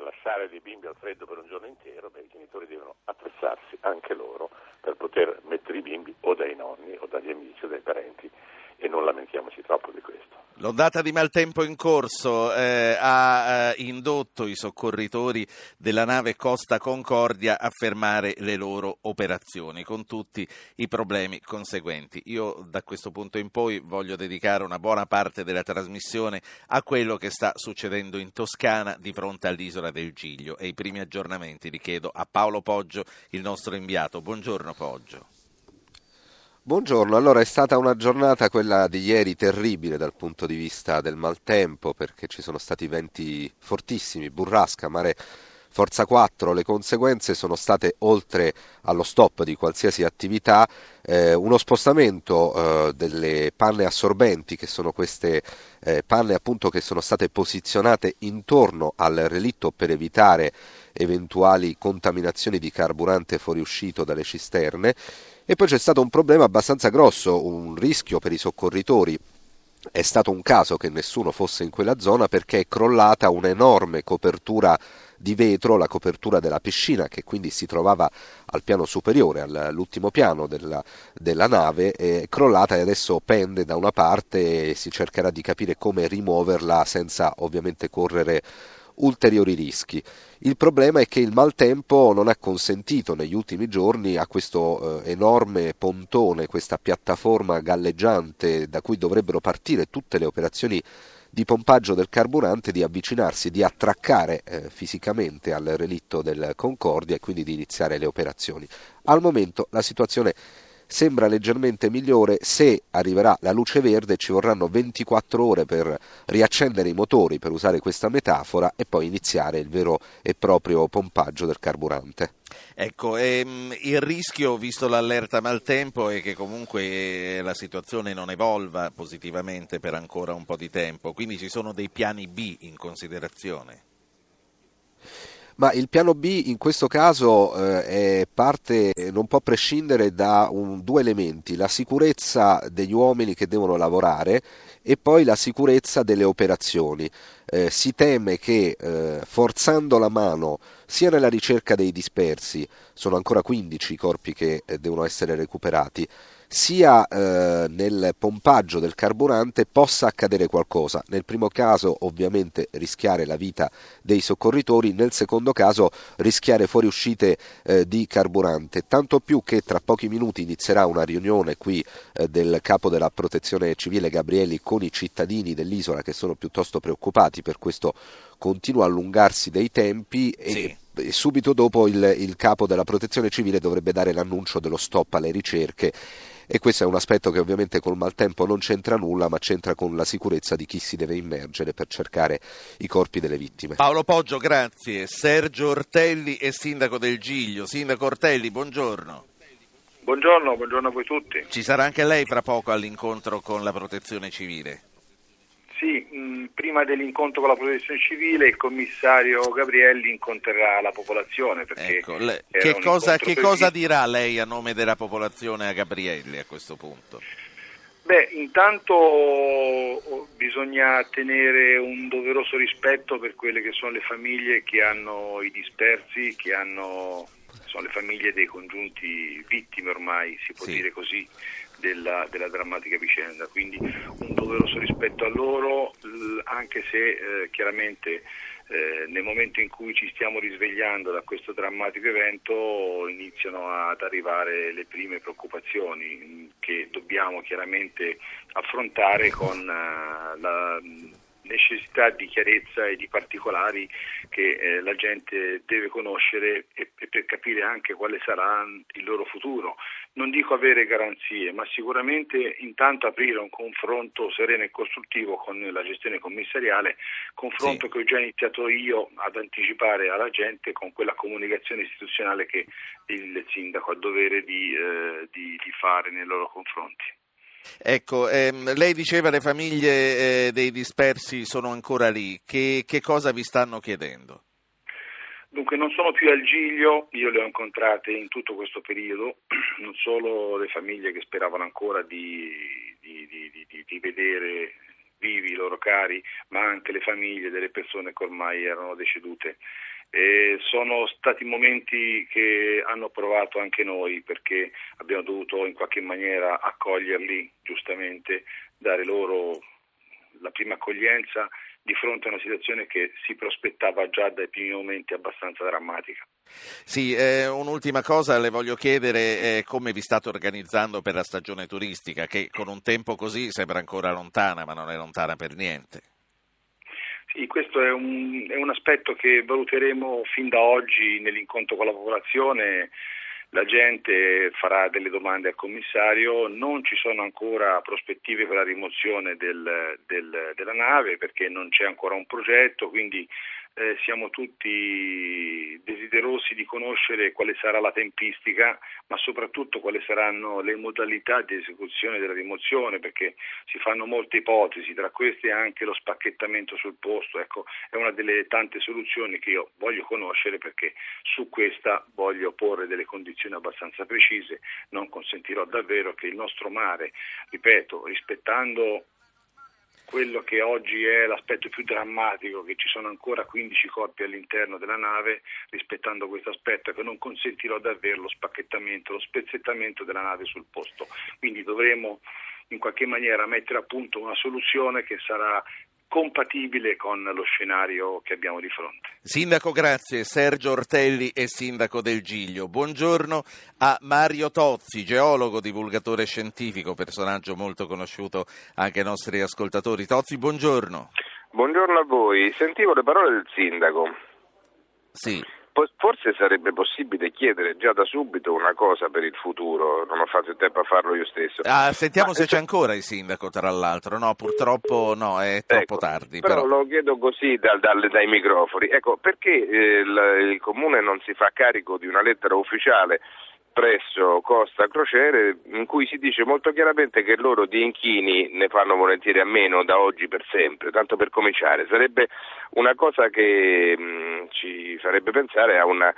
lasciare dei bimbi al freddo per un giorno intero, beh, i genitori devono attrezzarsi anche loro per poter mettere i bimbi o dai nonni o dagli amici o dai parenti, e non lamentiamoci troppo di questo. L'ondata di maltempo in corso ha indotto i soccorritori della nave Costa Concordia a fermare le loro operazioni, con tutti i problemi conseguenti. Io da questo punto in poi voglio dedicare una buona parte della trasmissione a quello che sta succedendo in Toscana di fronte all'isola del Giglio, e i primi aggiornamenti li chiedo a Paolo Poggio, il nostro inviato. Buongiorno Poggio. Buongiorno, allora è stata una giornata, quella di ieri, terribile dal punto di vista del maltempo, perché ci sono stati venti fortissimi, burrasca, mare forza 4, le conseguenze sono state, oltre allo stop di qualsiasi attività, uno spostamento delle panne assorbenti, che sono queste panne appunto che sono state posizionate intorno al relitto per evitare eventuali contaminazioni di carburante fuoriuscito dalle cisterne. E poi c'è stato un problema abbastanza grosso, un rischio per i soccorritori. È stato un caso che nessuno fosse in quella zona, perché è crollata un'enorme copertura di vetro, la copertura della piscina, che quindi si trovava al piano superiore, all'ultimo piano della nave, è crollata e adesso pende da una parte e si cercherà di capire come rimuoverla senza ovviamente correre ulteriori rischi. Il problema è che il maltempo non ha consentito negli ultimi giorni a questo enorme pontone, questa piattaforma galleggiante da cui dovrebbero partire tutte le operazioni di pompaggio del carburante, di avvicinarsi, di attraccare fisicamente al relitto del Concordia e quindi di iniziare le operazioni. Al momento la situazione sembra leggermente migliore. Se arriverà la luce verde ci vorranno 24 ore per riaccendere i motori, per usare questa metafora, e poi iniziare il vero e proprio pompaggio del carburante. Ecco, il rischio, visto l'allerta maltempo, è che comunque la situazione non evolva positivamente per ancora un po' di tempo, quindi ci sono dei piani B in considerazione? Ma il piano B in questo caso non può prescindere da due elementi: la sicurezza degli uomini che devono lavorare e poi la sicurezza delle operazioni. Si teme che forzando la mano sia nella ricerca dei dispersi, sono ancora 15 i corpi che devono essere recuperati, sia nel pompaggio del carburante possa accadere qualcosa. Nel primo caso ovviamente rischiare la vita dei soccorritori, nel secondo caso rischiare fuoriuscite di carburante, tanto più che tra pochi minuti inizierà una riunione qui del capo della Protezione Civile Gabrielli con i cittadini dell'isola, che sono piuttosto preoccupati per questo continuo allungarsi dei tempi. Sì. E subito dopo il capo della Protezione Civile dovrebbe dare l'annuncio dello stop alle ricerche, e questo è un aspetto che ovviamente col maltempo non c'entra nulla, ma c'entra con la sicurezza di chi si deve immergere per cercare i corpi delle vittime. Paolo Poggio, grazie. Sergio Ortelli è sindaco del Giglio. Sindaco Ortelli, buongiorno. Buongiorno, buongiorno a voi tutti. Ci sarà anche lei fra poco all'incontro con la Protezione Civile? Sì, prima dell'incontro con la Protezione Civile il commissario Gabrielli incontrerà la popolazione. Perché ecco, che cosa dirà lei a nome della popolazione a Gabrielli a questo punto? Beh, intanto bisogna tenere un doveroso rispetto per quelle che sono le famiglie che hanno i dispersi, sono le famiglie dei congiunti vittime, ormai si può dire così, della drammatica vicenda, quindi un doveroso rispetto a loro, anche se chiaramente nel momento in cui ci stiamo risvegliando da questo drammatico evento iniziano ad arrivare le prime preoccupazioni che dobbiamo chiaramente affrontare con la necessità di chiarezza e di particolari che la gente deve conoscere, e per capire anche quale sarà il loro futuro. Non dico avere garanzie, ma sicuramente intanto aprire un confronto sereno e costruttivo con la gestione commissariale, confronto che ho già iniziato io ad anticipare alla gente con quella comunicazione istituzionale che il sindaco ha dovere di fare nei loro confronti. Ecco, lei diceva le famiglie dei dispersi sono ancora lì. Che cosa vi stanno chiedendo? Dunque, non sono più al Giglio, io le ho incontrate in tutto questo periodo, non solo le famiglie che speravano ancora di vedere vivi i loro cari, ma anche le famiglie delle persone che ormai erano decedute. Sono stati momenti che hanno provato anche noi, perché abbiamo dovuto in qualche maniera accoglierli, giustamente, dare loro la prima accoglienza di fronte a una situazione che si prospettava già dai primi momenti abbastanza drammatica. Sì, un'ultima cosa le voglio chiedere, come vi state organizzando per la stagione turistica, che con un tempo così sembra ancora lontana, ma non è lontana per niente. Sì, questo è un aspetto che valuteremo fin da oggi nell'incontro con la popolazione. La gente farà delle domande al commissario, non ci sono ancora prospettive per la rimozione della nave perché non c'è ancora un progetto, quindi siamo tutti desiderosi di conoscere quale sarà la tempistica, ma soprattutto quali saranno le modalità di esecuzione della rimozione, perché si fanno molte ipotesi, tra queste anche lo spacchettamento sul posto. Ecco, è una delle tante soluzioni che io voglio conoscere perché su questa voglio porre delle condizioni abbastanza precise. Non consentirò davvero che il nostro mare, ripeto, rispettando quello che oggi è l'aspetto più drammatico, che ci sono ancora 15 corpi all'interno della nave, rispettando questo aspetto, che non consentirò davvero lo spacchettamento, lo spezzettamento della nave sul posto. Quindi dovremo in qualche maniera mettere a punto una soluzione che sarà compatibile con lo scenario che abbiamo di fronte. Sindaco, grazie. Sergio Ortelli è sindaco del Giglio. Buongiorno a Mario Tozzi, geologo, divulgatore scientifico, personaggio molto conosciuto anche ai nostri ascoltatori. Tozzi, buongiorno. Buongiorno a voi. Sentivo le parole del sindaco. Sì. Forse sarebbe possibile chiedere già da subito una cosa per il futuro, non ho fatto il tempo a farlo io stesso. Ah, sentiamo se c'è ancora il sindaco, tra l'altro, no, purtroppo no, è troppo tardi. Però lo chiedo così dai microfoni, ecco, perché il Comune non si fa carico di una lettera ufficiale presso Costa Crociere in cui si dice molto chiaramente che loro di inchini ne fanno volentieri a meno da oggi per sempre, tanto per cominciare. Sarebbe una cosa che ci farebbe pensare a una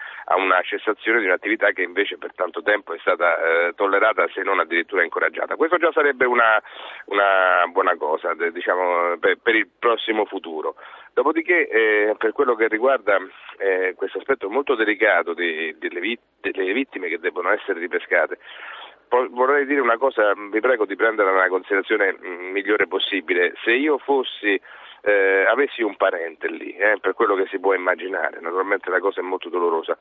cessazione di un'attività che invece per tanto tempo è stata tollerata, se non addirittura incoraggiata. Questo già sarebbe una buona cosa, diciamo, per il prossimo futuro. Dopodiché per quello che riguarda questo aspetto molto delicato delle vittime che devono essere ripescate, vorrei dire una cosa, vi prego di prenderla nella considerazione migliore possibile. Se io avessi un parente lì, per quello che si può immaginare, naturalmente la cosa è molto dolorosa,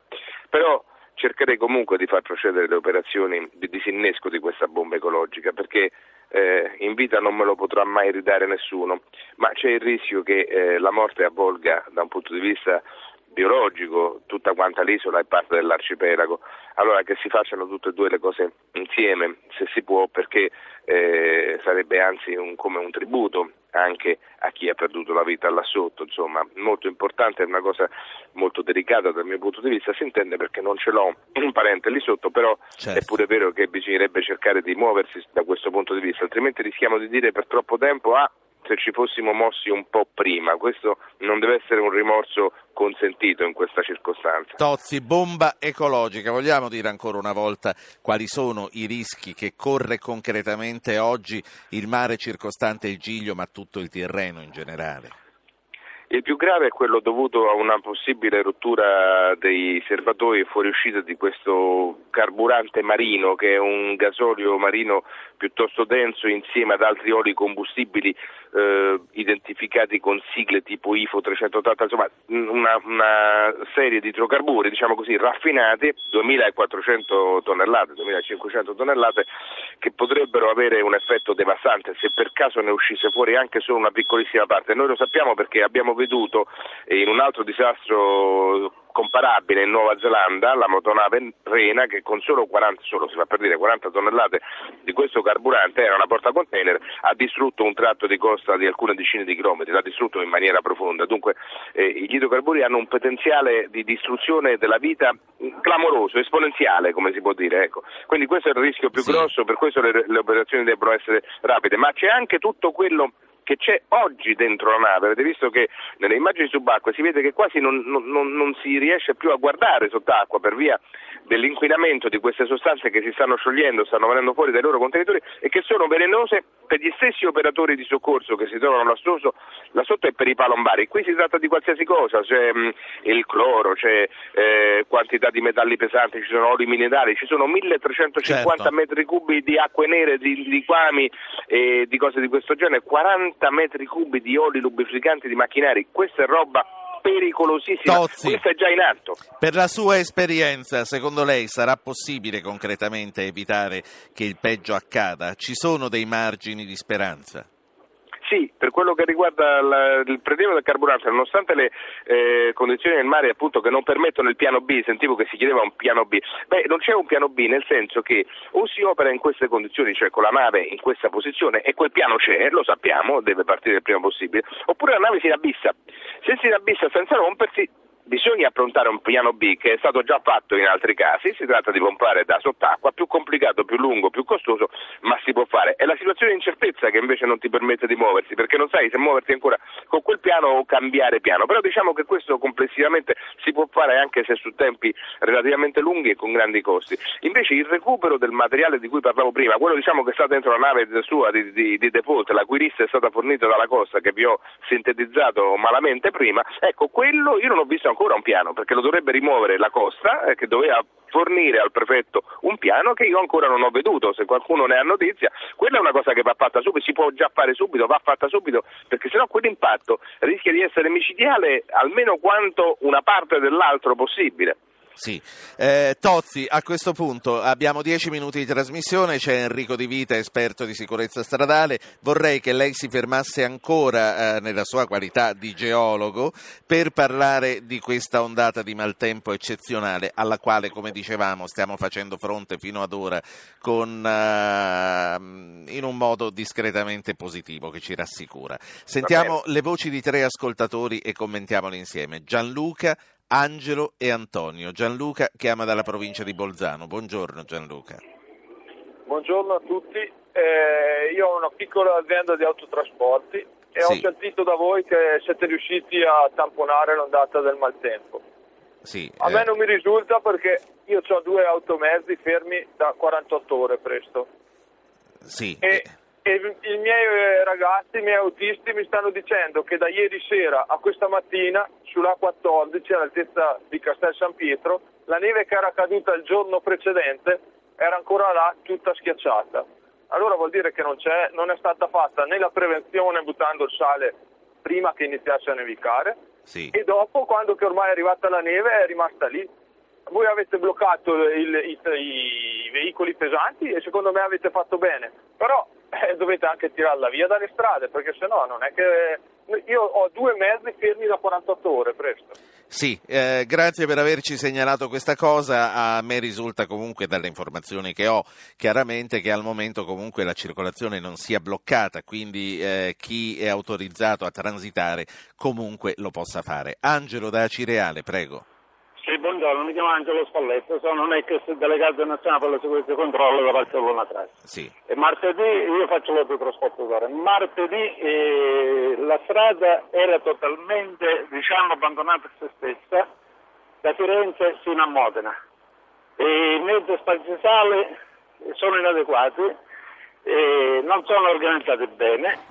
però cercherei comunque di far procedere le operazioni di disinnesco di questa bomba ecologica, perché in vita non me lo potrà mai ridare nessuno, ma c'è il rischio che la morte avvolga da un punto di vista biologico tutta quanta l'isola e parte dell'arcipelago. Allora che si facciano tutte e due le cose insieme, se si può, perché sarebbe anzi come un tributo anche a chi ha perduto la vita là sotto, insomma, molto importante, è una cosa molto delicata dal mio punto di vista, si intende, perché non ce l'ho un parente lì sotto, però certo. È pure vero che bisognerebbe cercare di muoversi da questo punto di vista, altrimenti rischiamo di dire per troppo tempo se ci fossimo mossi un po' prima. Questo non deve essere un rimorso consentito in questa circostanza. Tozzi, bomba ecologica, vogliamo dire ancora una volta quali sono i rischi che corre concretamente oggi il mare circostante il Giglio, ma tutto il Tirreno in generale? Il più grave è quello dovuto a una possibile rottura dei serbatoi e fuoriuscita di questo carburante marino, che è un gasolio marino piuttosto denso insieme ad altri oli combustibili identificati con sigle tipo IFO 380, insomma una serie di idrocarburi, diciamo così, raffinati, 2.400 tonnellate, 2.500 tonnellate, che potrebbero avere un effetto devastante se per caso ne uscisse fuori anche solo una piccolissima parte. Noi lo sappiamo perché abbiamo veduto in un altro disastro comparabile in Nuova Zelanda la motonave Rena, che con solo 40 tonnellate di questo carburante, era una porta container, ha distrutto un tratto di costa di alcune decine di chilometri, l'ha distrutto in maniera profonda. Dunque gli idrocarburi hanno un potenziale di distruzione della vita clamoroso, esponenziale, come si può dire, ecco. Quindi questo è il rischio più grosso, per questo le operazioni debbono essere rapide, ma c'è anche tutto quello che c'è oggi dentro la nave. Avete visto che nelle immagini subacquee si vede che quasi non si riesce più a guardare sott'acqua per via dell'inquinamento di queste sostanze che si stanno sciogliendo, stanno venendo fuori dai loro contenitori e che sono velenose per gli stessi operatori di soccorso che si trovano là sotto e per i palombari. Qui si tratta di qualsiasi cosa, c'è il cloro, c'è quantità di metalli pesanti, ci sono oli minerali, ci sono 1350 metri cubi di acque nere, di liquami e di cose di questo genere, 40 30 metri cubi di oli lubrificanti di macchinari. Questa è roba pericolosissima. Tozzi, questa è già in atto. Per la sua esperienza, secondo lei sarà possibile concretamente evitare che il peggio accada? Ci sono dei margini di speranza? Sì, per quello che riguarda il prelievo del carburante, nonostante le condizioni del mare appunto che non permettono il piano B, sentivo che si chiedeva un piano B, beh non c'è un piano B, nel senso che o si opera in queste condizioni, cioè con la nave in questa posizione, e quel piano c'è, lo sappiamo, deve partire il prima possibile, oppure la nave si inabissa. Se si inabissa senza rompersi, bisogna approntare un piano B che è stato già fatto in altri casi, si tratta di pompare da sott'acqua, più complicato, più lungo, più costoso, ma si può fare. È la situazione di incertezza che invece non ti permette di muoversi, perché non sai se muoverti ancora con quel piano o cambiare piano, però diciamo che questo complessivamente si può fare anche se su tempi relativamente lunghi e con grandi costi. Invece il recupero del materiale di cui parlavo prima, quello diciamo che sta dentro la nave sua di default, la cui lista è stata fornita dalla Costa, che vi ho sintetizzato malamente prima, ecco, quello io non ho visto ancora un piano, perché lo dovrebbe rimuovere la Costa, che doveva fornire al prefetto un piano che io ancora non ho veduto. Se qualcuno ne ha notizia, quella è una cosa che va fatta subito, si può già fare subito, va fatta subito, perché sennò quell'impatto rischia di essere micidiale almeno quanto una parte dell'altro possibile. Sì. Tozzi, a questo punto abbiamo 10 minuti di trasmissione, c'è Enrico De Vita, esperto di sicurezza stradale, vorrei che lei si fermasse ancora nella sua qualità di geologo per parlare di questa ondata di maltempo eccezionale alla quale, come dicevamo, stiamo facendo fronte fino ad ora con, in un modo discretamente positivo che ci rassicura. Sentiamo le voci di 3 ascoltatori e commentiamole insieme. Gianluca, Angelo e Antonio. Gianluca chiama dalla provincia di Bolzano. Buongiorno Gianluca. Buongiorno a tutti. Io ho una piccola azienda di autotrasporti e sì, ho sentito da voi che siete riusciti a tamponare l'ondata del maltempo. Sì. A me non mi risulta, perché io ho 2 automezzi fermi da 48 ore presto. Sì. E i miei ragazzi, i miei autisti mi stanno dicendo che da ieri sera a questa mattina sulla A14 all'altezza di Castel San Pietro la neve che era caduta il giorno precedente era ancora là, tutta schiacciata. Allora vuol dire che non è stata fatta né la prevenzione buttando il sale prima che iniziasse a nevicare, sì, e dopo, quando che ormai è arrivata la neve, è rimasta lì. Voi avete bloccato i veicoli pesanti e secondo me avete fatto bene, però dovete anche tirarla via dalle strade, perché sennò non è che... Io ho 2 mezzi fermi da 48 ore presto. Sì, grazie per averci segnalato questa cosa. A me risulta comunque, dalle informazioni che ho, chiaramente che al momento comunque la circolazione non sia bloccata, quindi chi è autorizzato a transitare comunque lo possa fare. Angelo da Cireale, prego. Sì, buongiorno, mi chiamo Angelo Spalletto, sono un ex delegato nazionale per la sicurezza e controllo da Barcellona 3. Sì. E martedì, io faccio l'autotrasportatore, martedì la strada era totalmente, diciamo, abbandonata a se stessa, da Firenze fino a Modena. E i mezzi spaziali sono inadeguati, non sono organizzati bene.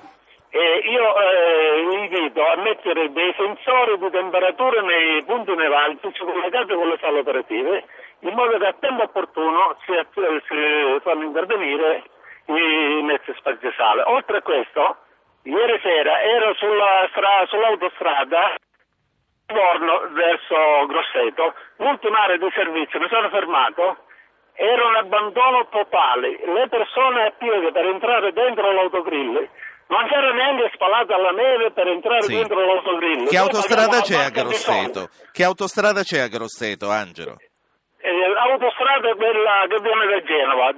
Io invito a mettere dei sensori di temperatura nei punti nevralgici collegati con le sale operative, in modo che a tempo opportuno si fanno intervenire i mezzi spaziali. Oltre a questo, ieri sera ero sull'autostrada verso Grosseto, l'ultima area di servizio, mi sono fermato, era un abbandono totale, le persone a piedi per entrare dentro l'autogrill. Non c'era neanche spalata alla neve per entrare, sì, dentro l'autogrill. Che autostrada c'è a Grosseto? Che autostrada c'è a Grosseto, Angelo? L'autostrada è quella che viene da Genova,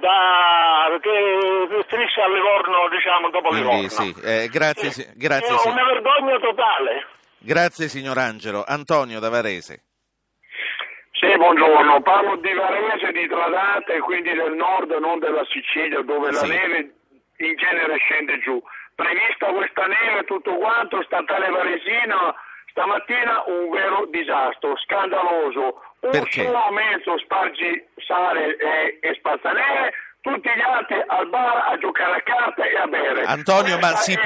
che striscia a Livorno, diciamo, dopo Livorno. Sì, grazie, sì. Grazie, è una vergogna totale. Grazie, signor Angelo. Antonio da Varese. Sì, buongiorno. Parlo di Varese, di Tradate, quindi del nord, non della Sicilia, dove sì, la neve in genere scende giù. Prevista questa neve, tutto quanto, statale varesina, stamattina un vero disastro, scandaloso. Perché? Un solo mezzo spargi sale e spazza neve, tutti gli altri al bar a giocare a carte e a bere. Antonio, ma si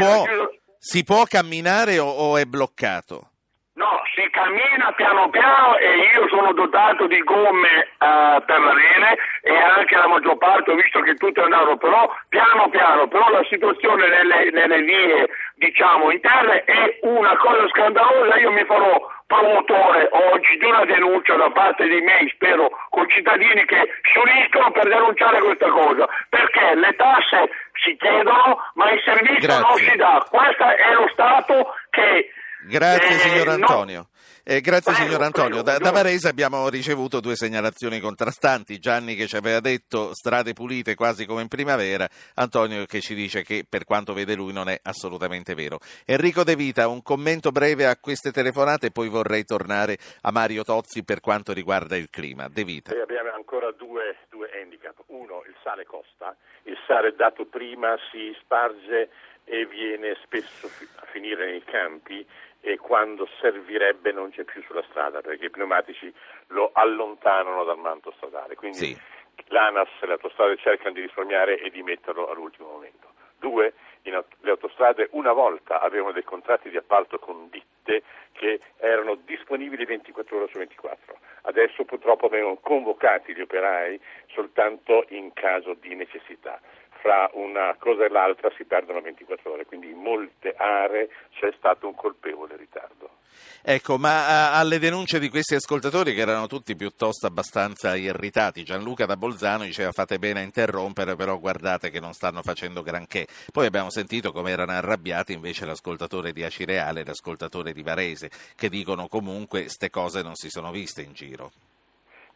può camminare o è bloccato? No, si cammina piano piano e io sono dotato di gomme per le rene e anche la maggior parte, ho visto che tutti andavano però piano piano, però la situazione nelle vie diciamo interne è una cosa scandalosa. Io mi farò promotore oggi di una denuncia da parte di me, spero, con cittadini che si uniscono per denunciare questa cosa, perché le tasse si chiedono ma il servizio non si dà. Questo è lo Stato che... Grazie signor Antonio. No. Grazie signor Antonio. Da Varese abbiamo ricevuto due segnalazioni contrastanti. Gianni che ci aveva detto strade pulite quasi come in primavera, Antonio che ci dice che per quanto vede lui non è assolutamente vero. Enrico De Vita, un commento breve a queste telefonate e poi vorrei tornare a Mario Tozzi per quanto riguarda il clima. De Vita. E abbiamo ancora due handicap. Uno, il sale costa, il sale dato prima si sparge e viene spesso a finire nei campi e quando servirebbe non c'è più sulla strada perché i pneumatici lo allontanano dal manto stradale, quindi sì. L'ANAS e le autostrade cercano di risparmiare e di metterlo all'ultimo momento. Due, le autostrade una volta avevano dei contratti di appalto con ditte che erano disponibili 24 ore su 24, adesso purtroppo vengono convocati gli operai soltanto in caso di necessità. Fra una cosa e l'altra si perdono 24 ore, quindi in molte aree c'è stato un colpevole ritardo. Ecco, ma alle denunce di questi ascoltatori che erano tutti piuttosto abbastanza irritati, Gianluca da Bolzano diceva fate bene a interrompere, però guardate che non stanno facendo granché. Poi abbiamo sentito come erano arrabbiati invece l'ascoltatore di Acireale e l'ascoltatore di Varese, che dicono comunque ste cose non si sono viste in giro.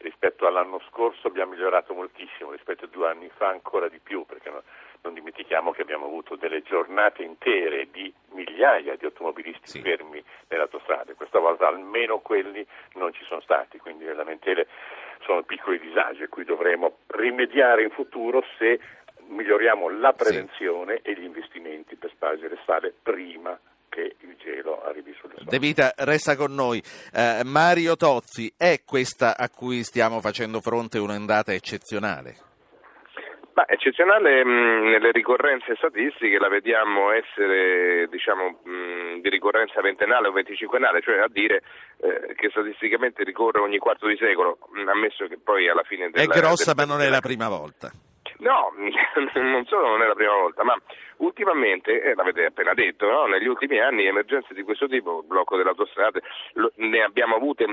Rispetto all'anno scorso abbiamo migliorato moltissimo, rispetto a 2 anni fa ancora di più, perché non dimentichiamo che abbiamo avuto delle giornate intere di migliaia di automobilisti sì. fermi nell'autostrada. Questa volta almeno quelli non ci sono stati, quindi le lamentele sono piccoli disagi a cui dovremo rimediare in futuro se miglioriamo la prevenzione sì. e gli investimenti per spargere sale prima che il gelo arrivi sulle strade. De Vita resta con noi. Mario Tozzi, è questa a cui stiamo facendo fronte un'ondata eccezionale? Ma eccezionale nelle ricorrenze statistiche la vediamo essere di ricorrenza ventennale o venticinquennale, cioè a dire che statisticamente ricorre ogni quarto di secolo, ammesso che poi alla fine... È grossa ma non è la prima volta. No, non solo non è la prima volta, ma ultimamente, l'avete appena detto, no? Negli ultimi anni emergenze di questo tipo, blocco delle autostrade, ne abbiamo avute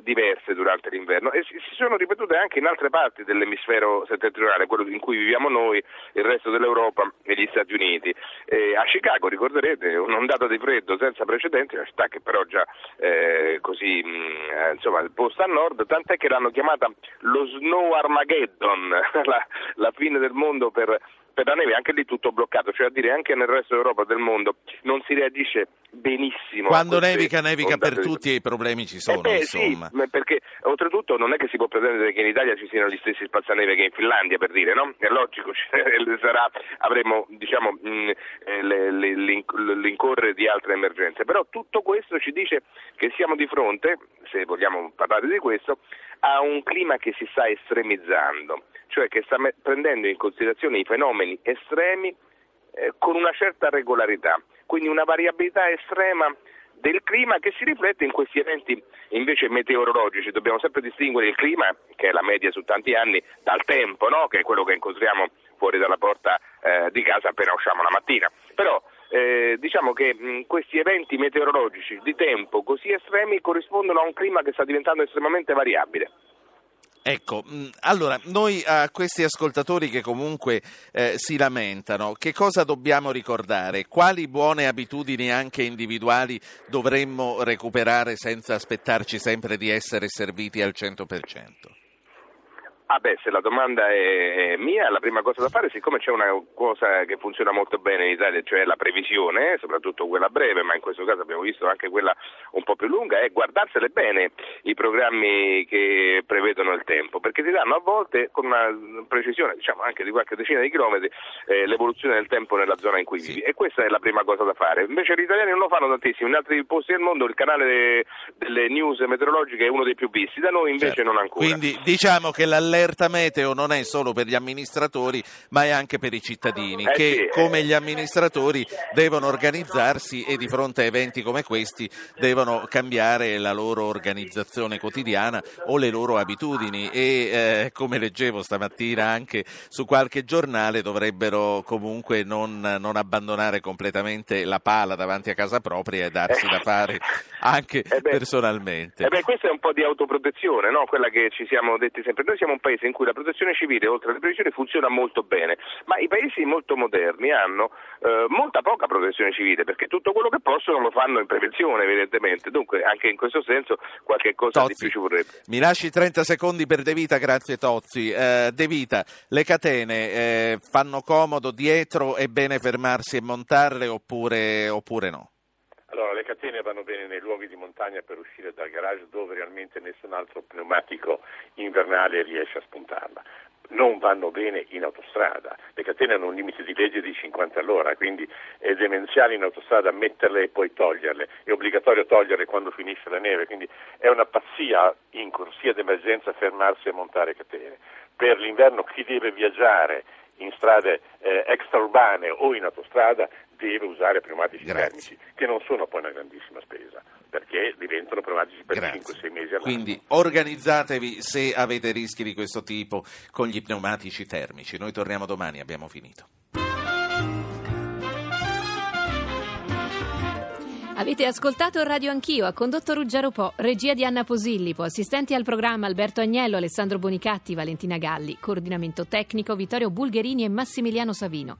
diverse durante l'inverno e si sono ripetute anche in altre parti dell'emisfero settentrionale, quello in cui viviamo noi, il resto dell'Europa e gli Stati Uniti. A Chicago, ricorderete, un'ondata di freddo senza precedenti, una città che però già posta a nord, tant'è che l'hanno chiamata lo Snow Armageddon, la fine del mondo per la neve, anche lì tutto bloccato, cioè a dire anche nel resto d'Europa del mondo non si reagisce benissimo. Quando nevica per tutti e i problemi ci sono, insomma. Sì, perché oltretutto non è che si può pretendere che in Italia ci siano gli stessi spazzaneve che in Finlandia, per dire, no? È logico, avremo l'incorrere di altre emergenze, però tutto questo ci dice che siamo di fronte, se vogliamo parlare di questo, a un clima che si sta estremizzando, cioè che sta prendendo in considerazione i fenomeni estremi con una certa regolarità, quindi una variabilità estrema del clima che si riflette in questi eventi invece meteorologici. Dobbiamo sempre distinguere il clima, che è la media su tanti anni, dal tempo, no? Che è quello che incontriamo fuori dalla porta di casa appena usciamo la mattina. Però questi eventi meteorologici di tempo così estremi corrispondono a un clima che sta diventando estremamente variabile. Ecco, allora noi a questi ascoltatori che comunque si lamentano, che cosa dobbiamo ricordare? Quali buone abitudini anche individuali dovremmo recuperare senza aspettarci sempre di essere serviti al 100%? Se la domanda è mia, la prima cosa da fare, siccome c'è una cosa che funziona molto bene in Italia, cioè la previsione, soprattutto quella breve, ma in questo caso abbiamo visto anche quella un po' più lunga, è guardarsele bene i programmi che prevedono il tempo, perché ti danno a volte con una precisione, anche di qualche decina di chilometri, l'evoluzione del tempo nella zona in cui vivi, e questa è la prima cosa da fare. Invece gli italiani non lo fanno tantissimo, in altri posti del mondo il canale delle news meteorologiche è uno dei più visti, da noi invece non ancora. Quindi diciamo che l'allerta l'allerta meteo non è solo per gli amministratori, ma è anche per i cittadini che, come gli amministratori, devono organizzarsi e di fronte a eventi come questi devono cambiare la loro organizzazione quotidiana o le loro abitudini e come leggevo stamattina anche su qualche giornale, dovrebbero comunque non abbandonare completamente la pala davanti a casa propria e darsi da fare anche personalmente. Questa è un po' di autoprotezione, no? Quella che ci siamo detti sempre. Noi siamo un paese in cui la protezione civile, oltre alle previsioni, funziona molto bene, ma i paesi molto moderni hanno molta poca protezione civile, perché tutto quello che possono lo fanno in prevenzione, evidentemente. Dunque anche in questo senso qualche cosa Tozzi, di più ci vorrebbe. Mi lasci 30 secondi per De Vita, grazie Tozzi. De Vita, le catene fanno comodo dietro, è bene fermarsi e montarle oppure no? Allora, le catene vanno bene nei luoghi di montagna per uscire dal garage, dove realmente nessun altro pneumatico invernale riesce a spuntarla. Non vanno bene in autostrada, le catene hanno un limite di legge di 50 all'ora, quindi è demenziale in autostrada metterle e poi toglierle, è obbligatorio toglierle quando finisce la neve, quindi è una pazzia in corsia d'emergenza fermarsi e montare catene. Per l'inverno chi deve viaggiare in strade extraurbane o in autostrada deve usare pneumatici termici, che non sono poi una grandissima spesa, perché diventano pneumatici per 5-6 mesi all'anno. Quindi organizzatevi se avete rischi di questo tipo con gli pneumatici termici. Noi torniamo domani, abbiamo finito. Avete ascoltato Radio Anch'io, ha condotto Ruggero Po, regia di Anna Posillipo, assistenti al programma Alberto Agnello, Alessandro Bonicatti, Valentina Galli, coordinamento tecnico Vittorio Bulgherini e Massimiliano Savino.